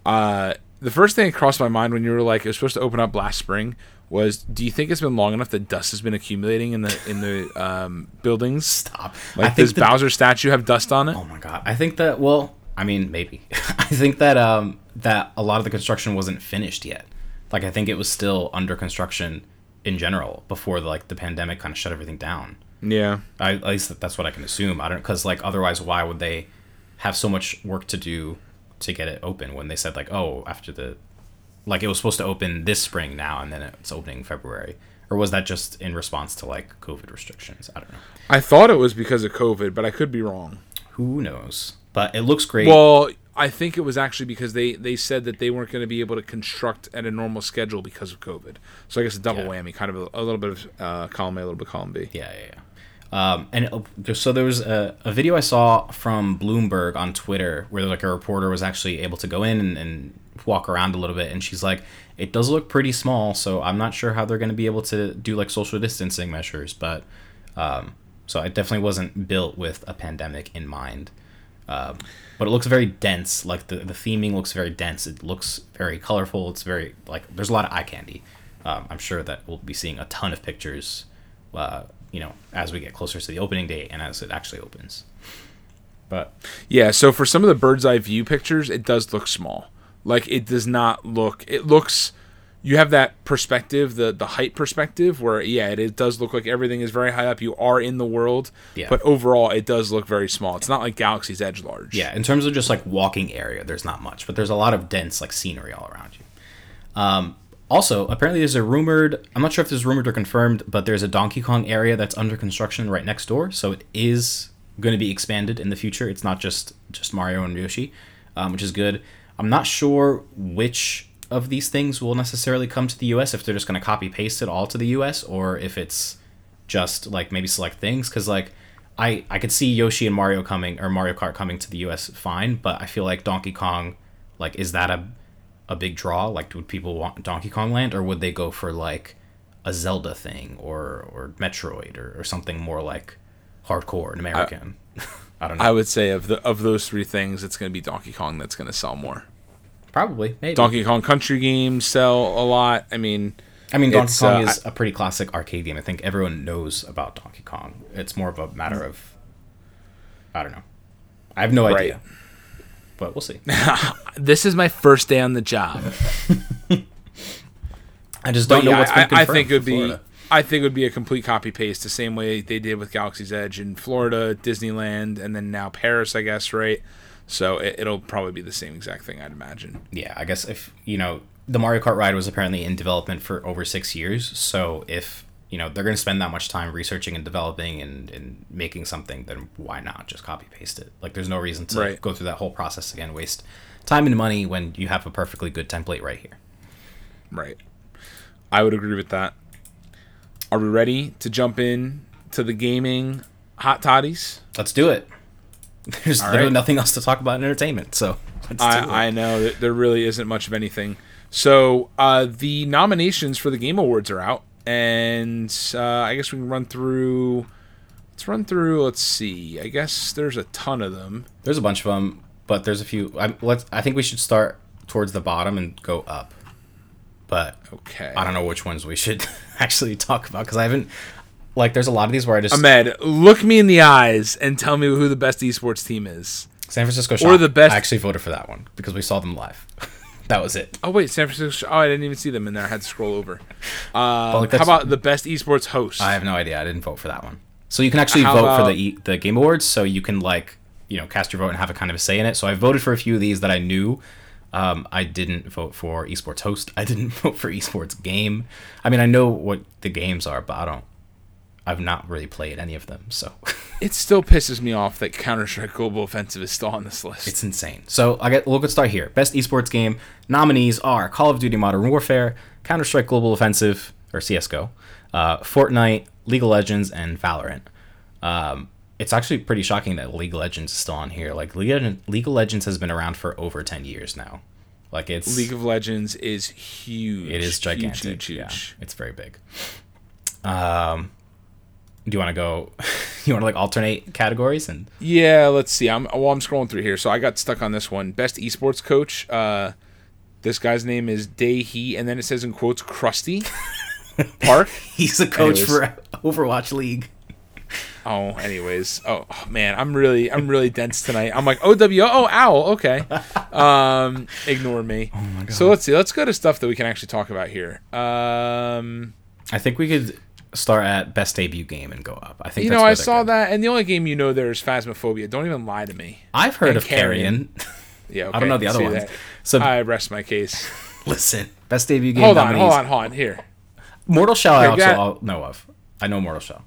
Uh, the first thing that crossed my mind when you were like, it was supposed to open up last spring was, do you think it's been long enough that dust has been accumulating in the in the um, buildings? Stop. Like, does the Bowser statue have dust on it? Oh my God. I think that, well, I mean, maybe. I think that um, that a lot of the construction wasn't finished yet. Like, I think it was still under construction in general before the, like the pandemic kind of shut everything down. Yeah. I, at least that's what I can assume. I don't, because like otherwise, why would they have so much work to do to get it open when they said like, oh, after the, like it was supposed to open this spring now and then it's opening February? Or was that just in response to like COVID restrictions? I don't know. I thought it was because of COVID, but I could be wrong. Who knows? But it looks great. Well, I think it was actually because they they said that they weren't going to be able to construct at a normal schedule because of COVID. So I guess a double yeah. whammy, kind of a, a little bit of uh, column A, a little bit of column B. Yeah, yeah, yeah. Um, and it, so there was a, a video I saw from Bloomberg on Twitter where like a reporter was actually able to go in and, and walk around a little bit. And she's like, it does look pretty small, so I'm not sure how they're going to be able to do like social distancing measures. But um, so it definitely wasn't built with a pandemic in mind. Um, but it looks very dense. Like the, the theming looks very dense. It looks very colorful. It's very like there's a lot of eye candy. Um, I'm sure that we'll be seeing a ton of pictures uh you know, as we get closer to the opening date and as it actually opens. But yeah, so for some of the bird's eye view pictures, it does look small. Like it does not look, it looks, you have that perspective, the, the height perspective where, yeah, it, it does look like everything is very high up. You are in the world, yeah. But overall it does look very small. It's not like Galaxy's Edge large. Yeah. In terms of just like walking area, there's not much, but there's a lot of dense like scenery all around you. Um, Also, apparently there's a rumored, I'm not sure if this is rumored or confirmed, but there's a Donkey Kong area that's under construction right next door. So it is going to be expanded in the future. It's not just, just Mario and Yoshi, um, which is good. I'm not sure which of these things will necessarily come to the U S, if they're just going to copy paste it all to the U S, or if it's just like maybe select things. Because like I, I could see Yoshi and Mario coming, or Mario Kart coming to the U S fine, but I feel like Donkey Kong, like is that a... a big draw? Like, would people want Donkey Kong Land, or would they go for like a Zelda thing or or Metroid or, or something more like hardcore and American? I, I don't know. I would say of the of those three things, it's going to be Donkey Kong that's going to sell more. Probably, maybe. Donkey Kong Country games sell a lot. I mean, I mean Donkey Kong uh, is I, a pretty classic arcade game. I think everyone knows about Donkey Kong. It's more of a matter of, I don't know. I have no right. idea. But we'll see. This is my first day on the job. I just don't but know yeah, what's been confirmed. I think it would be I think it would be a complete copy paste, the same way they did with Galaxy's Edge in Florida, Disneyland, and then now Paris, I guess, right? So it, it'll probably be the same exact thing, I'd imagine. Yeah, I guess if you know the Mario Kart ride was apparently in development for over six years, so if you know they're going to spend that much time researching and developing and and making something, then why not just copy paste it? Like there's no reason to right. go through that whole process again, waste time and money when you have a perfectly good template right here. Right. I would agree with that. Are we ready to jump in to the gaming hot toddies? Let's do it. There's All literally right. nothing else to talk about in entertainment, so let's I, do it. I know that there really isn't much of anything. So uh, the nominations for the Game Awards are out, and uh, I guess we can run through. Let's run through. Let's see. I guess there's a ton of them. There's a bunch of them. But there's a few. I, let's, I think we should start towards the bottom and go up. But okay, I don't know which ones we should actually talk about because I haven't. Like, there's a lot of these where I just. Ahmed, look me in the eyes and tell me who the best esports team is. San Francisco Shock. Or the best. I actually voted for that one because we saw them live. That was it. Oh, wait, San Francisco. Oh, I didn't even see them in there. I had to scroll over. Uh, like how about the best esports host? I have no idea. I didn't vote for that one. So you can actually how vote about... for the e- the Game Awards. So you can, like, you know, cast your vote and have a kind of a say in it. So I voted for a few of these that I knew. Um, I didn't vote for esports host. I didn't vote for esports game. I mean, I know what the games are, but I don't. I've not really played any of them, so. It still pisses me off that Counter-Strike Global Offensive is still on this list. It's insane. So I get, look, let's start here. Best esports game nominees are Call of Duty Modern Warfare, Counter-Strike Global Offensive, or C S G O, uh, Fortnite, League of Legends, and Valorant. Um, it's actually pretty shocking that League of Legends is still on here. Like, League of Legends has been around for over ten years now. Like, it's League of Legends is huge. It is gigantic. Huge, huge, huge. Yeah, it's very big. Um... Do you want to go? You want to like alternate categories and? Yeah, let's see. I'm well. I'm scrolling through here, so I got stuck on this one. Best esports coach. Uh, this guy's name is Day He, and then it says in quotes, "Krusty Park." He's a coach anyways. For Overwatch League. Oh, anyways. Oh, oh man, I'm really, I'm really dense tonight. I'm like, O W O owl. Okay, um, ignore me. Oh my god. So let's see. Let's go to stuff that we can actually talk about here. Um, I think we could. Start at best debut game and go up. I think you that's know I saw going. That, and the only game you know there is Phasmophobia. Don't even lie to me. I've heard and of Carrion. Carrion. Yeah, okay. I don't know the other ones. That. So I rest my case. Listen, best debut game. Hold on, nominees. hold on, hold on. Here, Mortal Shell. I also got... know of. I know Mortal Shell.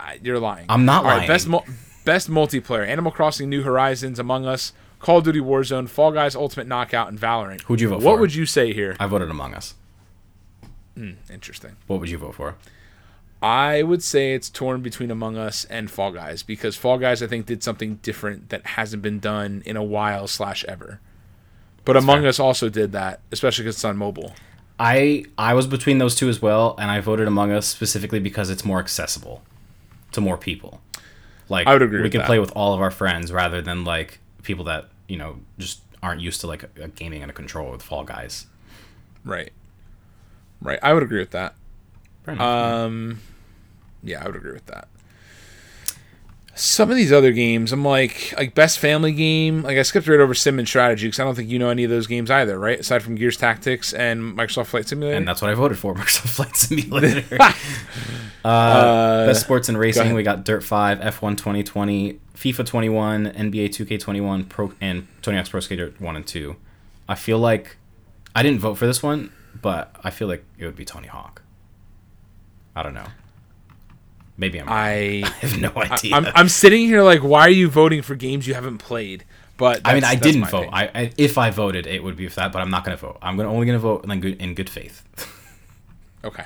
I, you're lying. I'm not All lying. Right, best mu- best multiplayer: Animal Crossing: New Horizons, Among Us, Call of Duty: Warzone, Fall Guys: Ultimate Knockout, and Valorant. Who'd you vote what for? What would you say here? I voted Among Us. Hmm, interesting. What would you vote for? I would say it's torn between Among Us and Fall Guys, because Fall Guys, I think, did something different that hasn't been done in a while slash ever. But That's Among fair. Us also did that, especially because it's on mobile. I, I was between those two as well, and I voted Among Us specifically because it's more accessible to more people. Like, I would agree we with can that. Play with all of our friends rather than, like, people that, you know, just aren't used to, like, a, a gaming and a control with Fall Guys. Right. Right. I would agree with that. Um, yeah, I would agree with that. Some of these other games, I'm like, like best family game. Like I skipped right over Sim and Strategy because I don't think you know any of those games either, right? Aside from Gears Tactics and Microsoft Flight Simulator. And that's what I voted for, Microsoft Flight Simulator. uh, uh, best sports and racing, go we got Dirt five, F one twenty twenty, FIFA twenty-one, N B A two K twenty-one, Pro, and Tony Hawk's Pro Skater one and two. I feel like I didn't vote for this one, but I feel like it would be Tony Hawk. I don't know. Maybe I'm. I, I have no idea. I, I'm, I'm sitting here like, why are you voting for games you haven't played? But I mean, I didn't vote. I, I if I voted, it would be for that. But I'm not going to vote. I'm gonna, only going to vote in good, in good faith. Okay.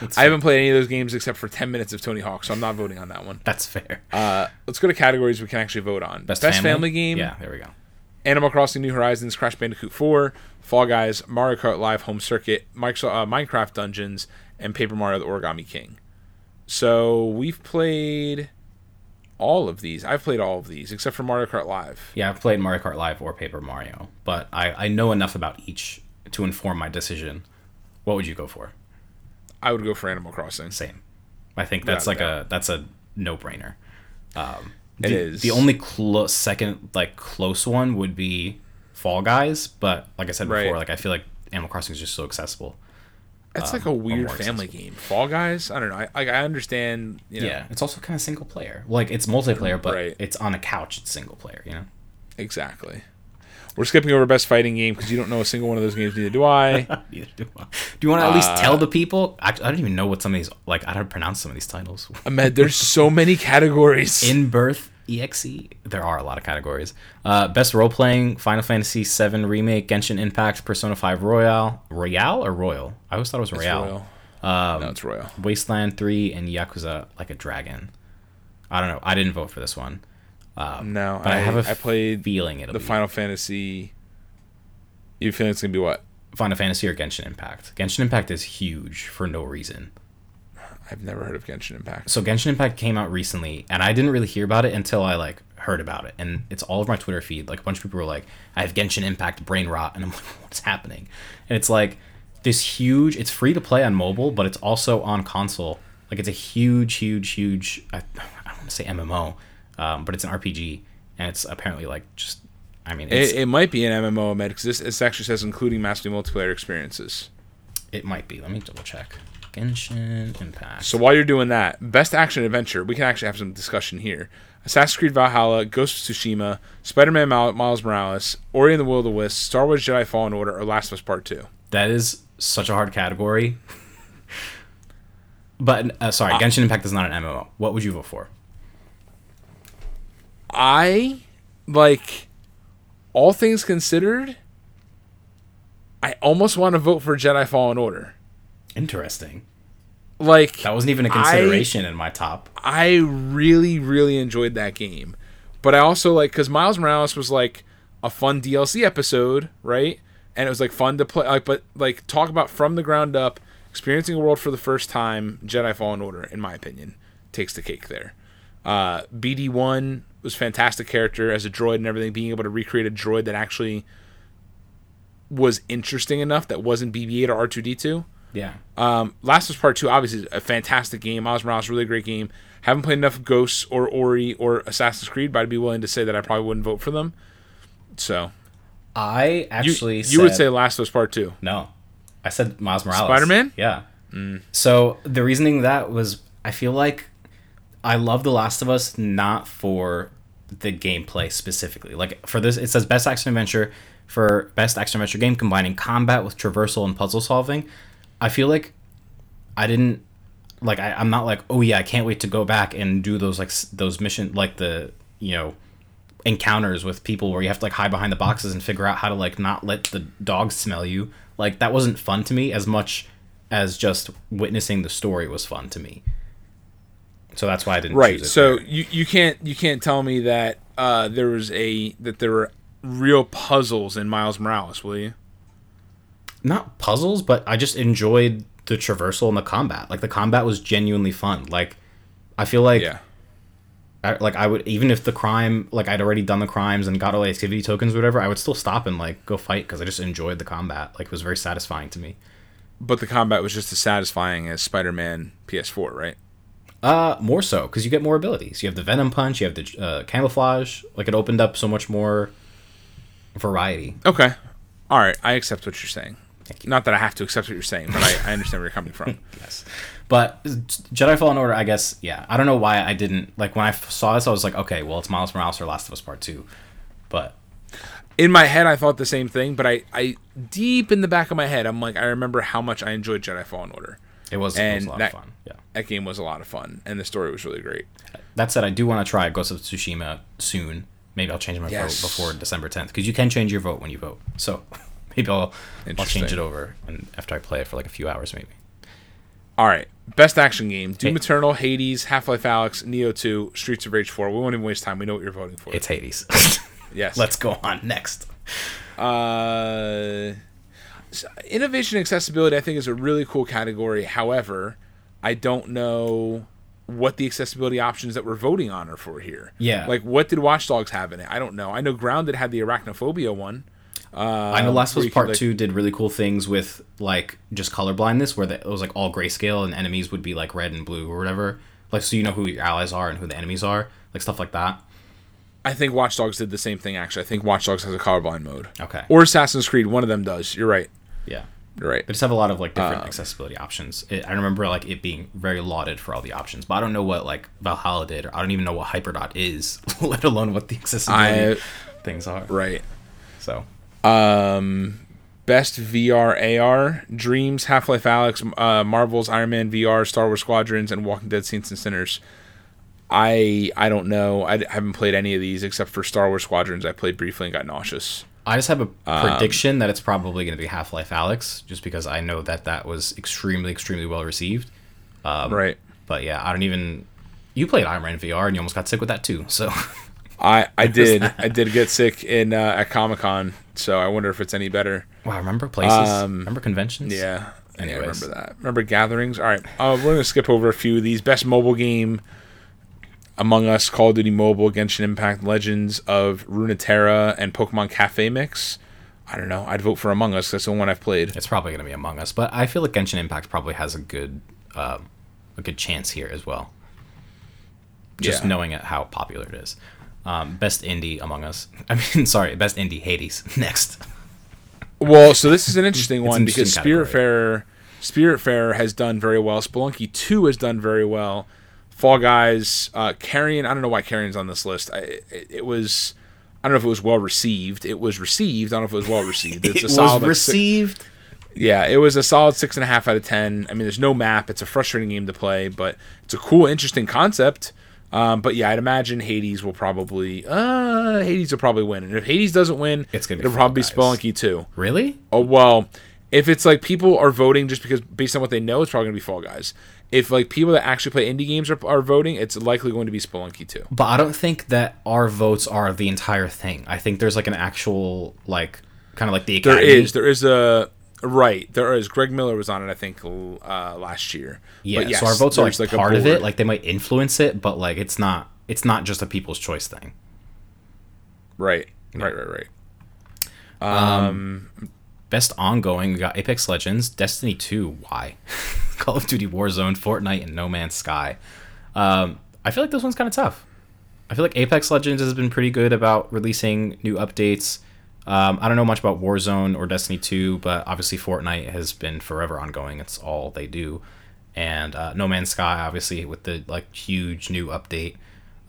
That's I fair. Haven't played any of those games except for ten minutes of Tony Hawk, so I'm not voting on that one. That's fair. Uh, let's go to categories we can actually vote on. Best, Best family? family game. Yeah, there we go. Animal Crossing: New Horizons, Crash Bandicoot four, Fall Guys, Mario Kart Live Home Circuit, Microsoft, uh, Minecraft Dungeons. And Paper Mario the Origami King. So we've played all of these. I've played all of these, except for Mario Kart Live. Yeah, I've played Mario Kart Live or Paper Mario, but I, I know enough about each to inform my decision. What would you go for? I would go for Animal Crossing. Same. I think that's Without like that. a that's a no-brainer. Um, it the, is. The only clo- second like close one would be Fall Guys, but like I said before, right. like I feel like Animal Crossing is just so accessible. It's um, like a weird family accessible. game. Fall Guys? I don't know. I I, I understand. You know. Yeah, it's also kind of single player. Like, it's multiplayer, but right. it's on a couch. It's single player, you know? Exactly. We're skipping over best fighting game because you don't know a single one of those games. Neither do I. Neither do I. Do you want to at uh, least tell the people? I, I don't even know what some of these, like, I don't pronounce some of these titles. Ahmed, there's so many categories. In Birth, E X E. There are a lot of categories. Uh, best role playing, Final Fantasy seven Remake, Genshin Impact, Persona five Royal. Royale or Royal? I always thought it was Royale. Royal. Um, no, it's Royal. Wasteland three and Yakuza Like a Dragon. I don't know. I didn't vote for this one. Um, no, but I, I have a I played feeling it'll the be Final Fantasy. You feel it's gonna be what? Final Fantasy or Genshin Impact? Genshin Impact is huge for no reason. I've never heard of Genshin Impact. So Genshin Impact came out recently, and I didn't really hear about it until I like heard about it, and it's all over my Twitter feed. Like a bunch of people were like, "I have Genshin Impact brain rot," and I'm like, "What's happening?" And it's like this huge. It's free to play on mobile, but it's also on console. Like it's a huge, huge, huge. I, I don't want to say M M O. Um, but it's an R P G, and it's apparently like just I mean, it's, it, it might be an M M O, Ahmed, because this, this actually says including massively multiplayer experiences. It might be. Let me double check. Genshin Impact. So while you're doing that, best action adventure. We can actually have some discussion here. Assassin's Creed Valhalla, Ghost of Tsushima, Spider-Man Miles Morales, Ori and the Will of the Wisps, Star Wars Jedi Fallen Order, or Last of Us Part Two. That is such a hard category. But uh, sorry, Genshin Impact is not an M M O. What would you vote for? I like all things considered. I almost want to vote for Jedi Fallen Order. Interesting. Like, that wasn't even a consideration I, in my top. I really, really enjoyed that game, but I also like because Miles Morales was like a fun D L C episode, right? And it was like fun to play, like, but like talk about from the ground up, experiencing a world for the first time. Jedi Fallen Order, in my opinion, takes the cake there. Uh, B D one was a fantastic character as a droid and everything. Being able to recreate a droid that actually was interesting enough that wasn't B B eight or R two D two. Yeah. Um, Last of Us Part Two, obviously, is a fantastic game. Miles Morales, really great game. Haven't played enough Ghosts or Ori or Assassin's Creed, but I'd be willing to say that I probably wouldn't vote for them. So, I actually you, you said, would say Last of Us Part Two. No, I said Miles Morales. Spider-Man. Yeah. Mm. So the reasoning that was, I feel like I love The Last of Us not for the gameplay specifically. Like for this, it says best action adventure for best action adventure game combining combat with traversal and puzzle solving. I feel like I didn't like I, I'm not like oh yeah I can't wait to go back and do those like those mission like the you know encounters with people where you have to like hide behind the boxes and figure out how to like not let the dogs smell you. Like that wasn't fun to me as much as just witnessing the story was fun to me. So that's why I didn't right. choose it. So you, you can't you can't tell me that uh, there was a that there were real puzzles in Miles Morales, will you? Not puzzles, but I just enjoyed the traversal and the combat. Like the combat was genuinely fun. Like I feel like, yeah. I, like I would even if the crime, like I'd already done the crimes and got all the activity tokens or whatever, I would still stop and like go fight because I just enjoyed the combat. Like it was very satisfying to me. But the combat was just as satisfying as Spider-Man P S four, right? Uh, more so because you get more abilities. You have the Venom Punch. You have the uh, camouflage. Like it opened up so much more variety. Okay, all right, I accept what you're saying. Thank you. Not that I have to accept what you're saying, but I, I understand where you're coming from. Yes. But Jedi Fallen Order, I guess, yeah. I don't know why I didn't... Like, when I saw this, I was like, okay, well, it's Miles Morales or Last of Us Part two. But... in my head, I thought the same thing, but I, I... deep in the back of my head, I'm like, I remember how much I enjoyed Jedi Fallen Order. It was, it was a lot that, of fun. Yeah. That game was a lot of fun, and the story was really great. That said, I do want to try Ghost of Tsushima soon. Maybe I'll change my yes. vote before December tenth, because you can change your vote when you vote. So... Maybe I'll, I'll change it over and after I play it for like a few hours, maybe. All right. Best action game. Doom Eternal, Hades, Half-Life Alyx, Neo two, Streets of Rage four. We won't even waste time. We know what you're voting for. It's Hades. Yes. Let's go on. Next. Uh, innovation and accessibility, I think, is a really cool category. However, I don't know what the accessibility options that we're voting on are for here. Yeah. Like, what did Watch Dogs have in it? I don't know. I know Grounded had the arachnophobia one. Uh, I know Last of Us Part like, two did really cool things with like just colorblindness, where the, it was like all grayscale and enemies would be like red and blue or whatever, like so you know who your allies are and who the enemies are, like stuff like that. I think Watch Dogs did the same thing actually. I think Watch Dogs has a colorblind mode. Okay. Or Assassin's Creed, one of them does. You're right. Yeah. You're right. They just have a lot of like different uh, accessibility options. It, I remember like it being very lauded for all the options, but I don't know what like Valhalla did, or I don't even know what Hyperdot is, let alone what the accessibility I, things are. Right. So. Um, best V R A R: Dreams, Half-Life Alyx, uh, Marvel's Iron Man V R, Star Wars Squadrons, and Walking Dead: Saints and Sinners. I I don't know. I haven't played any of these except for Star Wars Squadrons. I played briefly and got nauseous. I just have a um, prediction that it's probably going to be Half-Life Alyx, just because I know that that was extremely extremely well received. Um, right. But yeah, I don't even. You played Iron Man V R and you almost got sick with that too. So. I, I did I did get sick in uh, at Comic-Con, so I wonder if it's any better. Wow, remember places? Um, remember conventions? Yeah, Anyways. yeah, remember that. Remember gatherings? All right, uh, we're gonna skip over a few of these. Best mobile game: Among Us, Call of Duty Mobile, Genshin Impact, Legends of Runeterra, and Pokemon Cafe Mix. I don't know. I'd vote for Among Us. That's the one I've played. It's probably gonna be Among Us, but I feel like Genshin Impact probably has a good uh, a good chance here as well. Just yeah. knowing it, how popular it is. Um, best indie Among Us. I mean, sorry, best indie Hades. Next. Well, so this is an interesting one an interesting because Spiritfarer, Spiritfarer has done very well. Spelunky two has done very well. Fall Guys, uh, Carrion. I don't know why Carrion's on this list. I, it, it was, I don't know if it was well received. It was received. I don't know if it was well received. It's it a solid was received. Six, yeah, it was a solid six and a half out of ten. I mean, there's no map. It's a frustrating game to play, but it's a cool, interesting concept. Um, but yeah, I'd imagine Hades will probably uh, Hades will probably win, and if Hades doesn't win, it's gonna be it'll probably guys. be Spelunky two. Really? Oh well, if it's like people are voting just because based on what they know, it's probably gonna be Fall Guys. If like people that actually play indie games are, are voting, it's likely going to be Spelunky two. But I don't think that our votes are the entire thing. I think there's like an actual like kind of like the Academy. there is there is a. Right, there is. Greg Miller was on it, I think, uh, last year. Yeah, yes, so our votes are like like part of it. Like they might influence it, but like it's not. It's not just a people's choice thing. Right, yeah. right, right, right. Um, um, best ongoing, we got Apex Legends, Destiny two, why, Call of Duty Warzone, Fortnite, and No Man's Sky. Um, I feel like this one's kind of tough. I feel like Apex Legends has been pretty good about releasing new updates. Um, I don't know much about Warzone or Destiny two, but obviously Fortnite has been forever ongoing. It's all they do. And uh, No Man's Sky, obviously, with the like huge new update,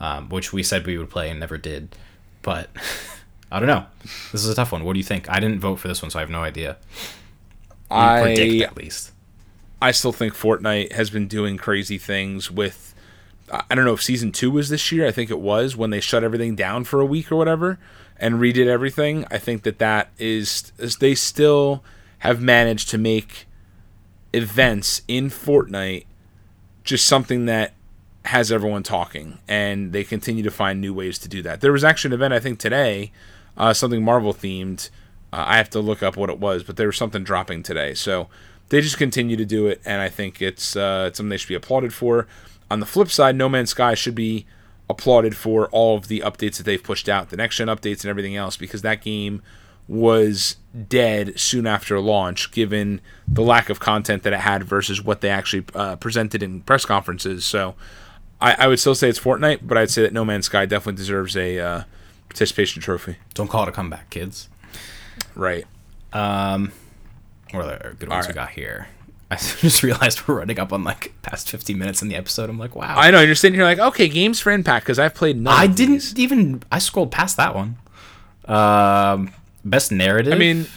um, which we said we would play and never did. But I don't know. This is a tough one. What do you think? I didn't vote for this one, so I have no idea. You I predict, at least. I still think Fortnite has been doing crazy things with... I don't know if season two was this year. I think it was when they shut everything down for a week or whatever and redid everything. I think that that is, is they still have managed to make events in Fortnite just something that has everyone talking, and they continue to find new ways to do that. There was actually an event, I think today, uh, something Marvel themed. Uh, I have to look up what it was, but there was something dropping today. So they just continue to do it. And I think it's, uh, it's something they should be applauded for. On the flip side, No Man's Sky should be applauded for all of the updates that they've pushed out, the next-gen updates and everything else, because that game was dead soon after launch, given the lack of content that it had versus what they actually uh, presented in press conferences. So I, I would still say it's Fortnite, but I'd say that No Man's Sky definitely deserves a uh, participation trophy. Don't call it a comeback, kids. Right. Um, what are the good ones right. we got here? I just realized we're running up on like past fifteen minutes in the episode. I'm like, wow. I know, you're sitting here like, okay, games for impact, because I've played none. I of didn't these. even. I scrolled past that one. Um, best narrative. I mean,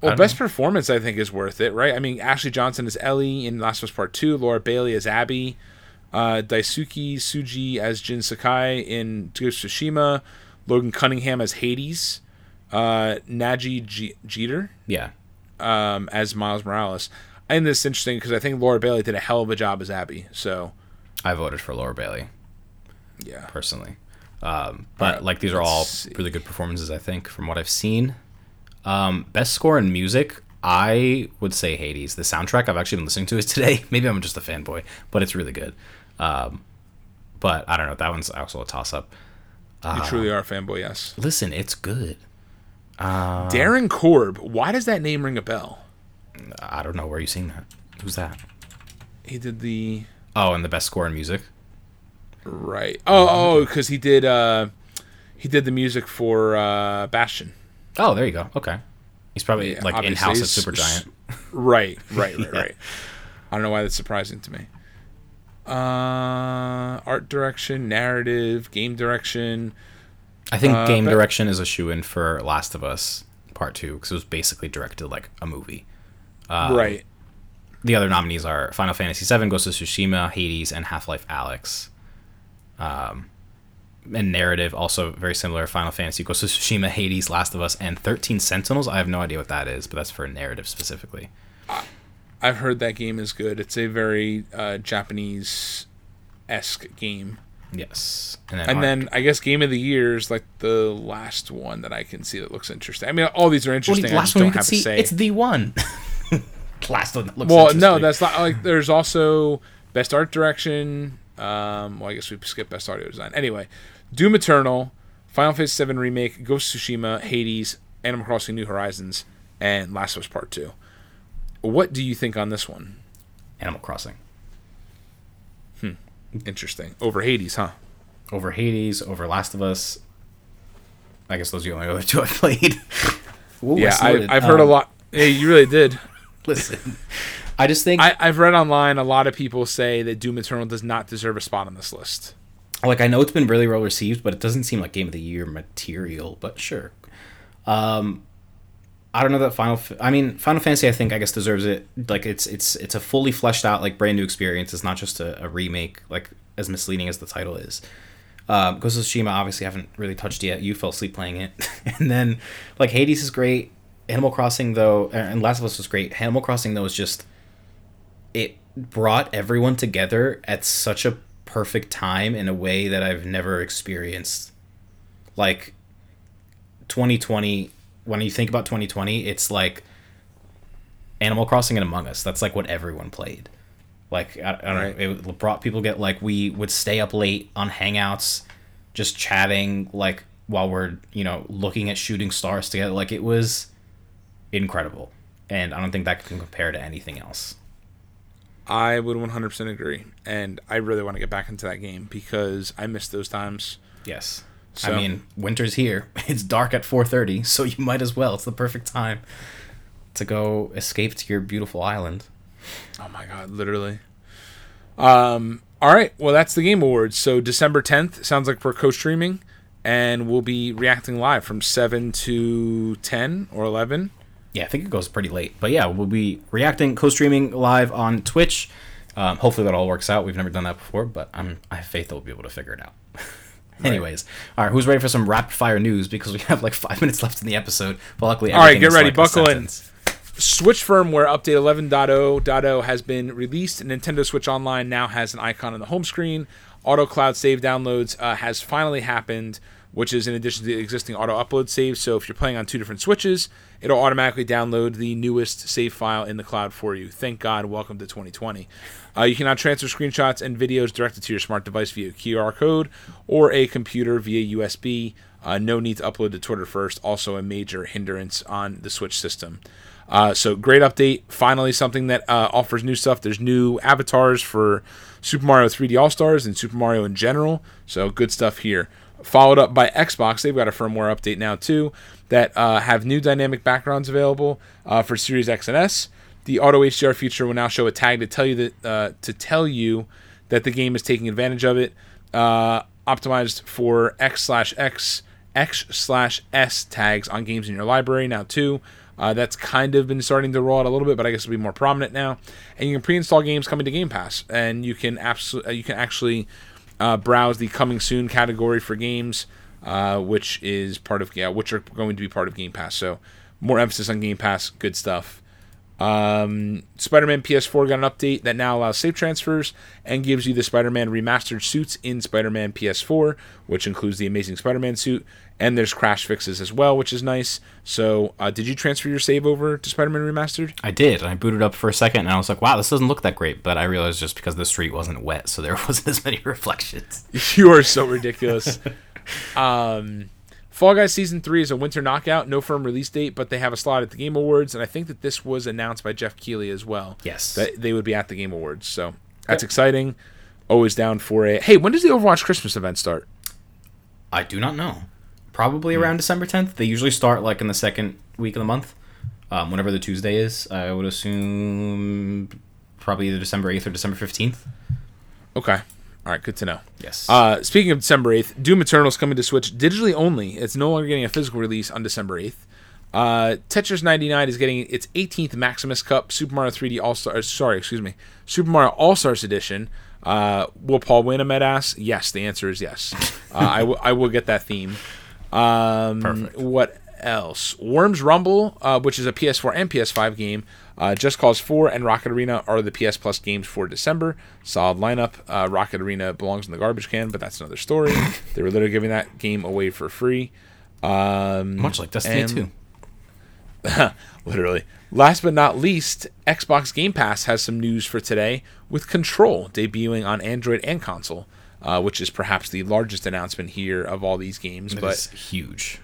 well, I best know. performance I think is worth it, right? I mean, Ashley Johnson as Ellie in Last of Us Part Two. Laura Bailey as Abby. Uh, Daisuke Tsuji as Jin Sakai in Ghost of Tsushima. Logan Cunningham as Hades. Uh, Naji G- Jeter. Yeah. Um, as Miles Morales. I think this is interesting because I think Laura Bailey did a hell of a job as Abby. So, I voted for Laura Bailey. Yeah, personally, um, but right, like these are all see. really good performances. I think from what I've seen, um, best score in music, I would say Hades. The soundtrack I've actually been listening to is today. Maybe I'm just a fanboy, but it's really good. Um, but I don't know. That one's also a toss up. Uh, you truly are a fanboy. Yes. Listen, it's good. Uh, Darren Korb. Why does that name ring a bell? I don't know where you seen that. Who's that? He did the oh, and the best score in music. Right. Oh, oh, because he did uh, he did the music for uh, Bastion. Oh, there you go. Okay. He's probably yeah, like in house at Supergiant. Right. Right. Right. yeah. Right. I don't know why that's surprising to me. Uh, art direction, narrative, game direction. I think uh, game but... direction is a shoo-in for Last of Us Part Two because it was basically directed like a movie. Um, right. The other nominees are Final Fantasy seven, Ghost of Tsushima, Hades, and Half-Life Alyx. Um, and narrative, also very similar, Final Fantasy, Ghost of Tsushima, Hades, Last of Us, and thirteen Sentinels. I have no idea what that is, but that's for narrative specifically. I've heard that game is good. It's a very uh, Japanese-esque game. Yes. And then, and then I guess Game of the Year is like the last one that I can see that looks interesting. I mean, all these are interesting. Well, the last I just one don't have see, to say. It's the one. Last one that looks well, no, that's not like there's also best art direction. Um, well, I guess we skip best audio design. Anyway, Doom Eternal, Final Fantasy seven Remake, Ghost of Tsushima, Hades, Animal Crossing New Horizons, and Last of Us Part two. What do you think on this one? Animal Crossing. Hmm. Interesting. Over Hades, huh? Over Hades, over Last of Us, I guess those are the only other two I played. Ooh, yeah, I, I've um, heard a lot. Hey, you really did. Listen, I just think... I, I've read online a lot of people say that Doom Eternal does not deserve a spot on this list. Like, I know it's been really well received, but it doesn't seem like Game of the Year material, but sure. Um, I don't know that Final... F- I mean, Final Fantasy, I think, I guess, deserves it. Like, it's it's it's a fully fleshed out, like, brand new experience. It's not just a, a remake, like, as misleading as the title is. Um, Ghost of Tsushima, obviously, I haven't really touched yet. You fell asleep playing it. And then, like, Hades is great. Animal Crossing, though, and Last of Us was great. Animal Crossing, though, is just... It brought everyone together at such a perfect time in a way that I've never experienced. Like, twenty twenty, when you think about twenty twenty, it's like Animal Crossing and Among Us. That's, like, what everyone played. Like, I, I don't know, it brought people get, like, we would stay up late on Hangouts, just chatting, like, while we're, you know, looking at shooting stars together. Like, it was... incredible, and I don't think that can compare to anything else. I would one hundred percent agree, and I really want to get back into that game because I miss those times. Yes, so. I mean, winter's here. It's dark at four thirty, so you might as well. It's the perfect time to go escape to your beautiful island. Oh my god, literally. Um. All right, well, that's the Game Awards. So December tenth sounds like we're co-streaming, and we'll be reacting live from seven to ten or eleven. Yeah, I think it goes pretty late. But yeah, we'll be reacting, co-streaming live on Twitch. Um, hopefully that all works out. We've never done that before, but I'm, I have faith that we'll be able to figure it out. Anyways, all right, who's ready for some rapid-fire news? Because we have like five minutes left in the episode. But luckily, all right, get ready, like buckle in. Switch firmware update eleven point oh point oh has been released. Nintendo Switch Online now has an icon on the home screen. Auto Cloud save downloads uh, has finally happened, which is in addition to the existing auto-upload save. So if you're playing on two different Switches, it'll automatically download the newest save file in the cloud for you. Thank God. Welcome to twenty twenty. Uh, you can now transfer screenshots and videos directly to your smart device via Q R code or a computer via U S B. Uh, no need to upload to Twitter first. Also a major hindrance on the Switch system. Uh, so great update. Finally, something that uh, offers new stuff. There's new avatars for Super Mario three D All-Stars and Super Mario in general. So good stuff here. Followed up by Xbox, they've got a firmware update now too that uh, have new dynamic backgrounds available uh, for Series X and S. The Auto H D R feature will now show a tag to tell you that uh, to tell you that the game is taking advantage of it. Uh, optimized for X slash X X slash S tags on games in your library now too. Uh, that's kind of been starting to roll out a little bit, but I guess it'll be more prominent now. And you can pre-install games coming to Game Pass, and you can absolutely you can actually. Uh, browse the coming soon category for games, uh, which is part of yeah, which are going to be part of Game Pass. So more emphasis on Game Pass, good stuff. Um, Spider-Man P S four got an update that now allows save transfers and gives you the Spider-Man Remastered suits in Spider-Man P S four, which includes the Amazing Spider-Man suit, and there's crash fixes as well, which is nice. So uh, did you transfer your save over to Spider-Man Remastered? I did, and I booted up for a second, and I was like, wow, this doesn't look that great, but I realized just because the street wasn't wet, so there wasn't as many reflections. You are so ridiculous. um... Fall Guys Season three is a winter knockout. No firm release date, but they have a slot at the Game Awards, and I think that this was announced by Jeff Keighley as well. Yes. That they would be at the Game Awards, so that's yep. exciting. Always down for a... Hey, when does the Overwatch Christmas event start? I do not know. Probably hmm. around December tenth. They usually start, like, in the second week of the month, um, whenever the Tuesday is. I would assume probably either December eighth or December fifteenth. Okay. All right, good to know. Yes. Uh, speaking of December eighth, Doom Eternal is coming to Switch digitally only. It's no longer getting a physical release on December eighth. Uh, Tetris ninety-nine is getting its eighteenth Maximus Cup. Super Mario three D All-Star, sorry, excuse me, Super Mario All-Stars Edition. Uh, will Paul win, Ahmed asks? Yes, the answer is yes. uh, I, w- I will get that theme. Um, Perfect. What else? Worms Rumble, uh, which is a P S four and P S five game. Uh, Just Cause four and Rocket Arena are the P S Plus games for December. Solid lineup. Uh, Rocket Arena belongs in the garbage can, but that's another story. They were literally giving that game away for free. Um, Much like Destiny two. Literally. Last but not least, Xbox Game Pass has some news for today with Control debuting on Android and console, uh, which is perhaps the largest announcement here of all these games. That but is huge.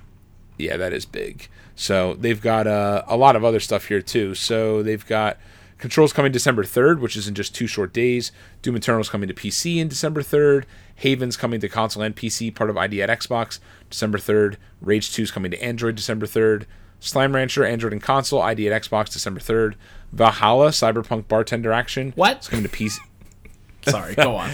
Yeah, that is big. So they've got uh, a lot of other stuff here, too. So they've got Control's coming December third, which is in just two short days. Doom Eternal's coming to P C in December third. Haven's coming to console and P C, part of I D at Xbox, December third. Rage two's coming to Android December third. Slime Rancher, Android and console, I D at Xbox, December third. Valhalla, Cyberpunk Bartender Action. What? It's coming to P C. Sorry, go on.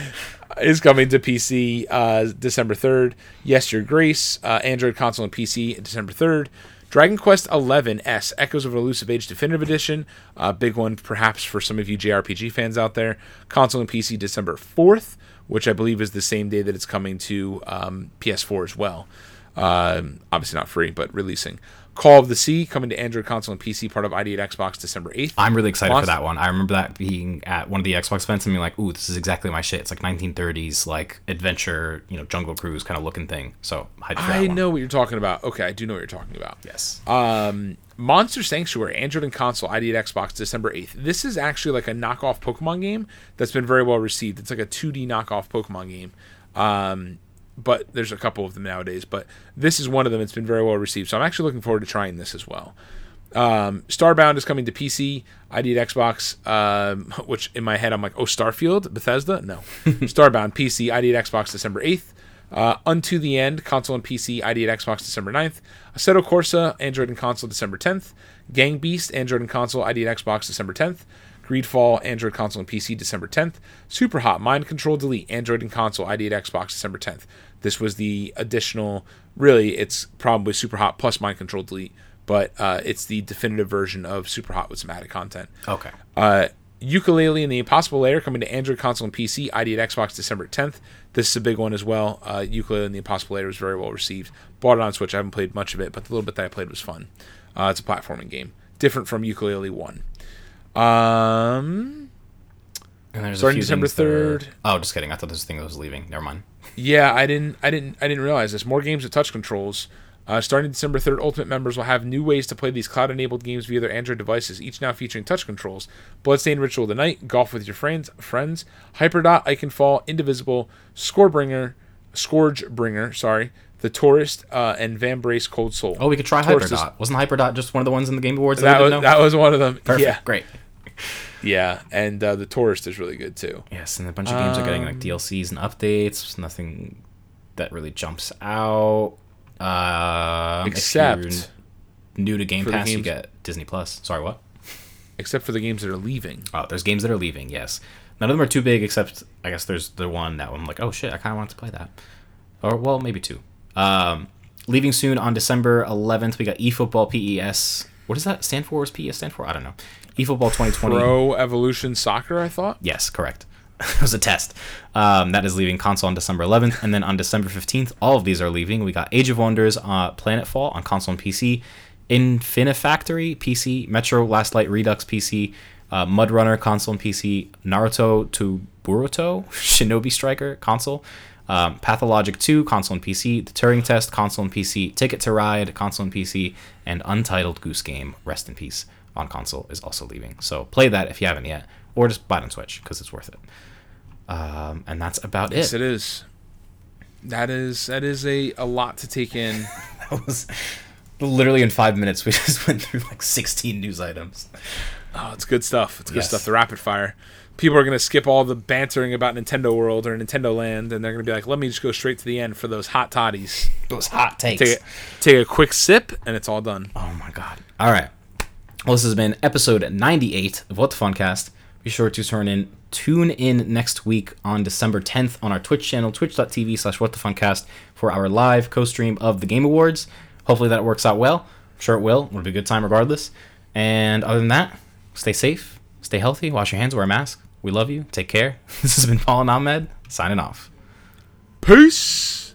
Is coming to P C uh, December third. Yes, Your Grace, uh, Android console and P C, December third. Dragon Quest eleven S, Echoes of an Elusive Age Definitive Edition, a uh, big one perhaps for some of you J R P G fans out there. Console and P C December fourth, which I believe is the same day that it's coming to um, P S four as well. Um, obviously not free, but releasing. Call of the Sea, coming to Android console and P C, part of I D at Xbox, December eighth. I'm really excited Monster- for that one. I remember that being at one of the Xbox events and being like, ooh, this is exactly my shit. It's like nineteen thirties, like, adventure, you know, Jungle Cruise kind of looking thing. So, hyped for I that one. know what you're talking about. Okay, I do know what you're talking about. Yes. Um, Monster Sanctuary, Android and console, I D at Xbox, December eighth. This is actually like a knockoff Pokemon game that's been very well received. It's like a two D knockoff Pokemon game. Um... But there's a couple of them nowadays. But this is one of them. It's been very well received. So I'm actually looking forward to trying this as well. Um, Starbound is coming to P C, I D at Xbox, um, which in my head I'm like, oh, Starfield? Bethesda? No. Starbound, P C, I D at Xbox, December eighth. Uh, Unto the End, console and P C, I D at Xbox, December ninth. Assetto Corsa, Android and console, December tenth. Gang Beast, Android and console, I D at Xbox, December tenth. Greedfall, Android console and P C, December tenth. Superhot, Mind Control Delete, Android and console, I D at Xbox, December tenth. This was the additional, really, it's probably Superhot plus Mind Control Delete, but uh, it's the definitive version of Superhot with some added content. Okay. Uh, Yooka-Laylee and the Impossible Lair, coming to Android console and P C, I D at Xbox, December tenth. This is a big one as well. Uh, Yooka-Laylee and the Impossible Lair was very well received. Bought it on Switch. I haven't played much of it, but the little bit that I played was fun. Uh, it's a platforming game, different from Yooka-Laylee one. Um, and there's starting a few December third. That... Oh, just kidding. I thought this thing was leaving. Never mind. Yeah, I didn't, I didn't, I didn't realize this. More games with touch controls. Uh, starting December third, Ultimate members will have new ways to play these cloud-enabled games via their Android devices, each now featuring touch controls. Bloodstained Ritual of the Night, Golf with Your Friends, Friends, Hyperdot, Iconfall, Indivisible, Scorebringer, Scourgebringer, sorry, The Tourist, uh, and Van Brace Cold Soul. Oh, we could try Tourist Hyperdot. Is... Wasn't Hyperdot just one of the ones in the Game Awards? That, that, was, that was one of them. Perfect. Yeah. Great. Yeah, and uh, The Tourist is really good too. Yes, and a bunch of games um, are getting like D L Cs and updates. Nothing that really jumps out. Uh, except if you're new to Game Pass, you get Disney Plus. Sorry, what? Except for the games that are leaving. Oh, there's games that are leaving. Yes, none of them are too big. Except I guess there's the one that I'm like, oh shit, I kind of want to play that. Or well, maybe two. Um, leaving soon on December eleventh, we got eFootball P E S. What does that stand for? What does P E S stand for? I don't know. eFootball twenty twenty. Pro Evolution Soccer, I thought? Yes, correct. It was a test. Um, that is leaving console on December eleventh. And then on December fifteenth, all of these are leaving. We got Age of Wonders, uh, Planetfall on console and P C, Infinifactory P C, Metro Last Light Redux P C, uh, Mud Runner console and P C, Naruto to Boruto, Shinobi Striker console, um, Pathologic two console and P C, The Turing Test console and P C, Ticket to Ride console and P C, and Untitled Goose Game, rest in peace, on console is also leaving. So play that if you haven't yet, or just buy it on Switch because it's worth it. Um, and that's about yes, it. Yes, it is. That is that is a, a lot to take in. That was literally in five minutes. We just went through like sixteen news items. Oh, it's good stuff. It's good yes. stuff. The rapid fire. People are going to skip all the bantering about Nintendo World or Nintendo Land, and they're going to be like, let me just go straight to the end for those hot toddies. Those hot takes. Take a, take a quick sip, and it's all done. Oh, my God. All right. Well, this has been episode ninety-eight of What the Funcast. Be sure to turn in, tune in next week on December tenth on our Twitch channel, twitch.tv slash What the Funcast, for our live co-stream of the Game Awards. Hopefully that works out well. I'm sure it will. It'll be a good time regardless. And other than that, stay safe, stay healthy, wash your hands, wear a mask. We love you. Take care. This has been Paul and Ahmed signing off. Peace.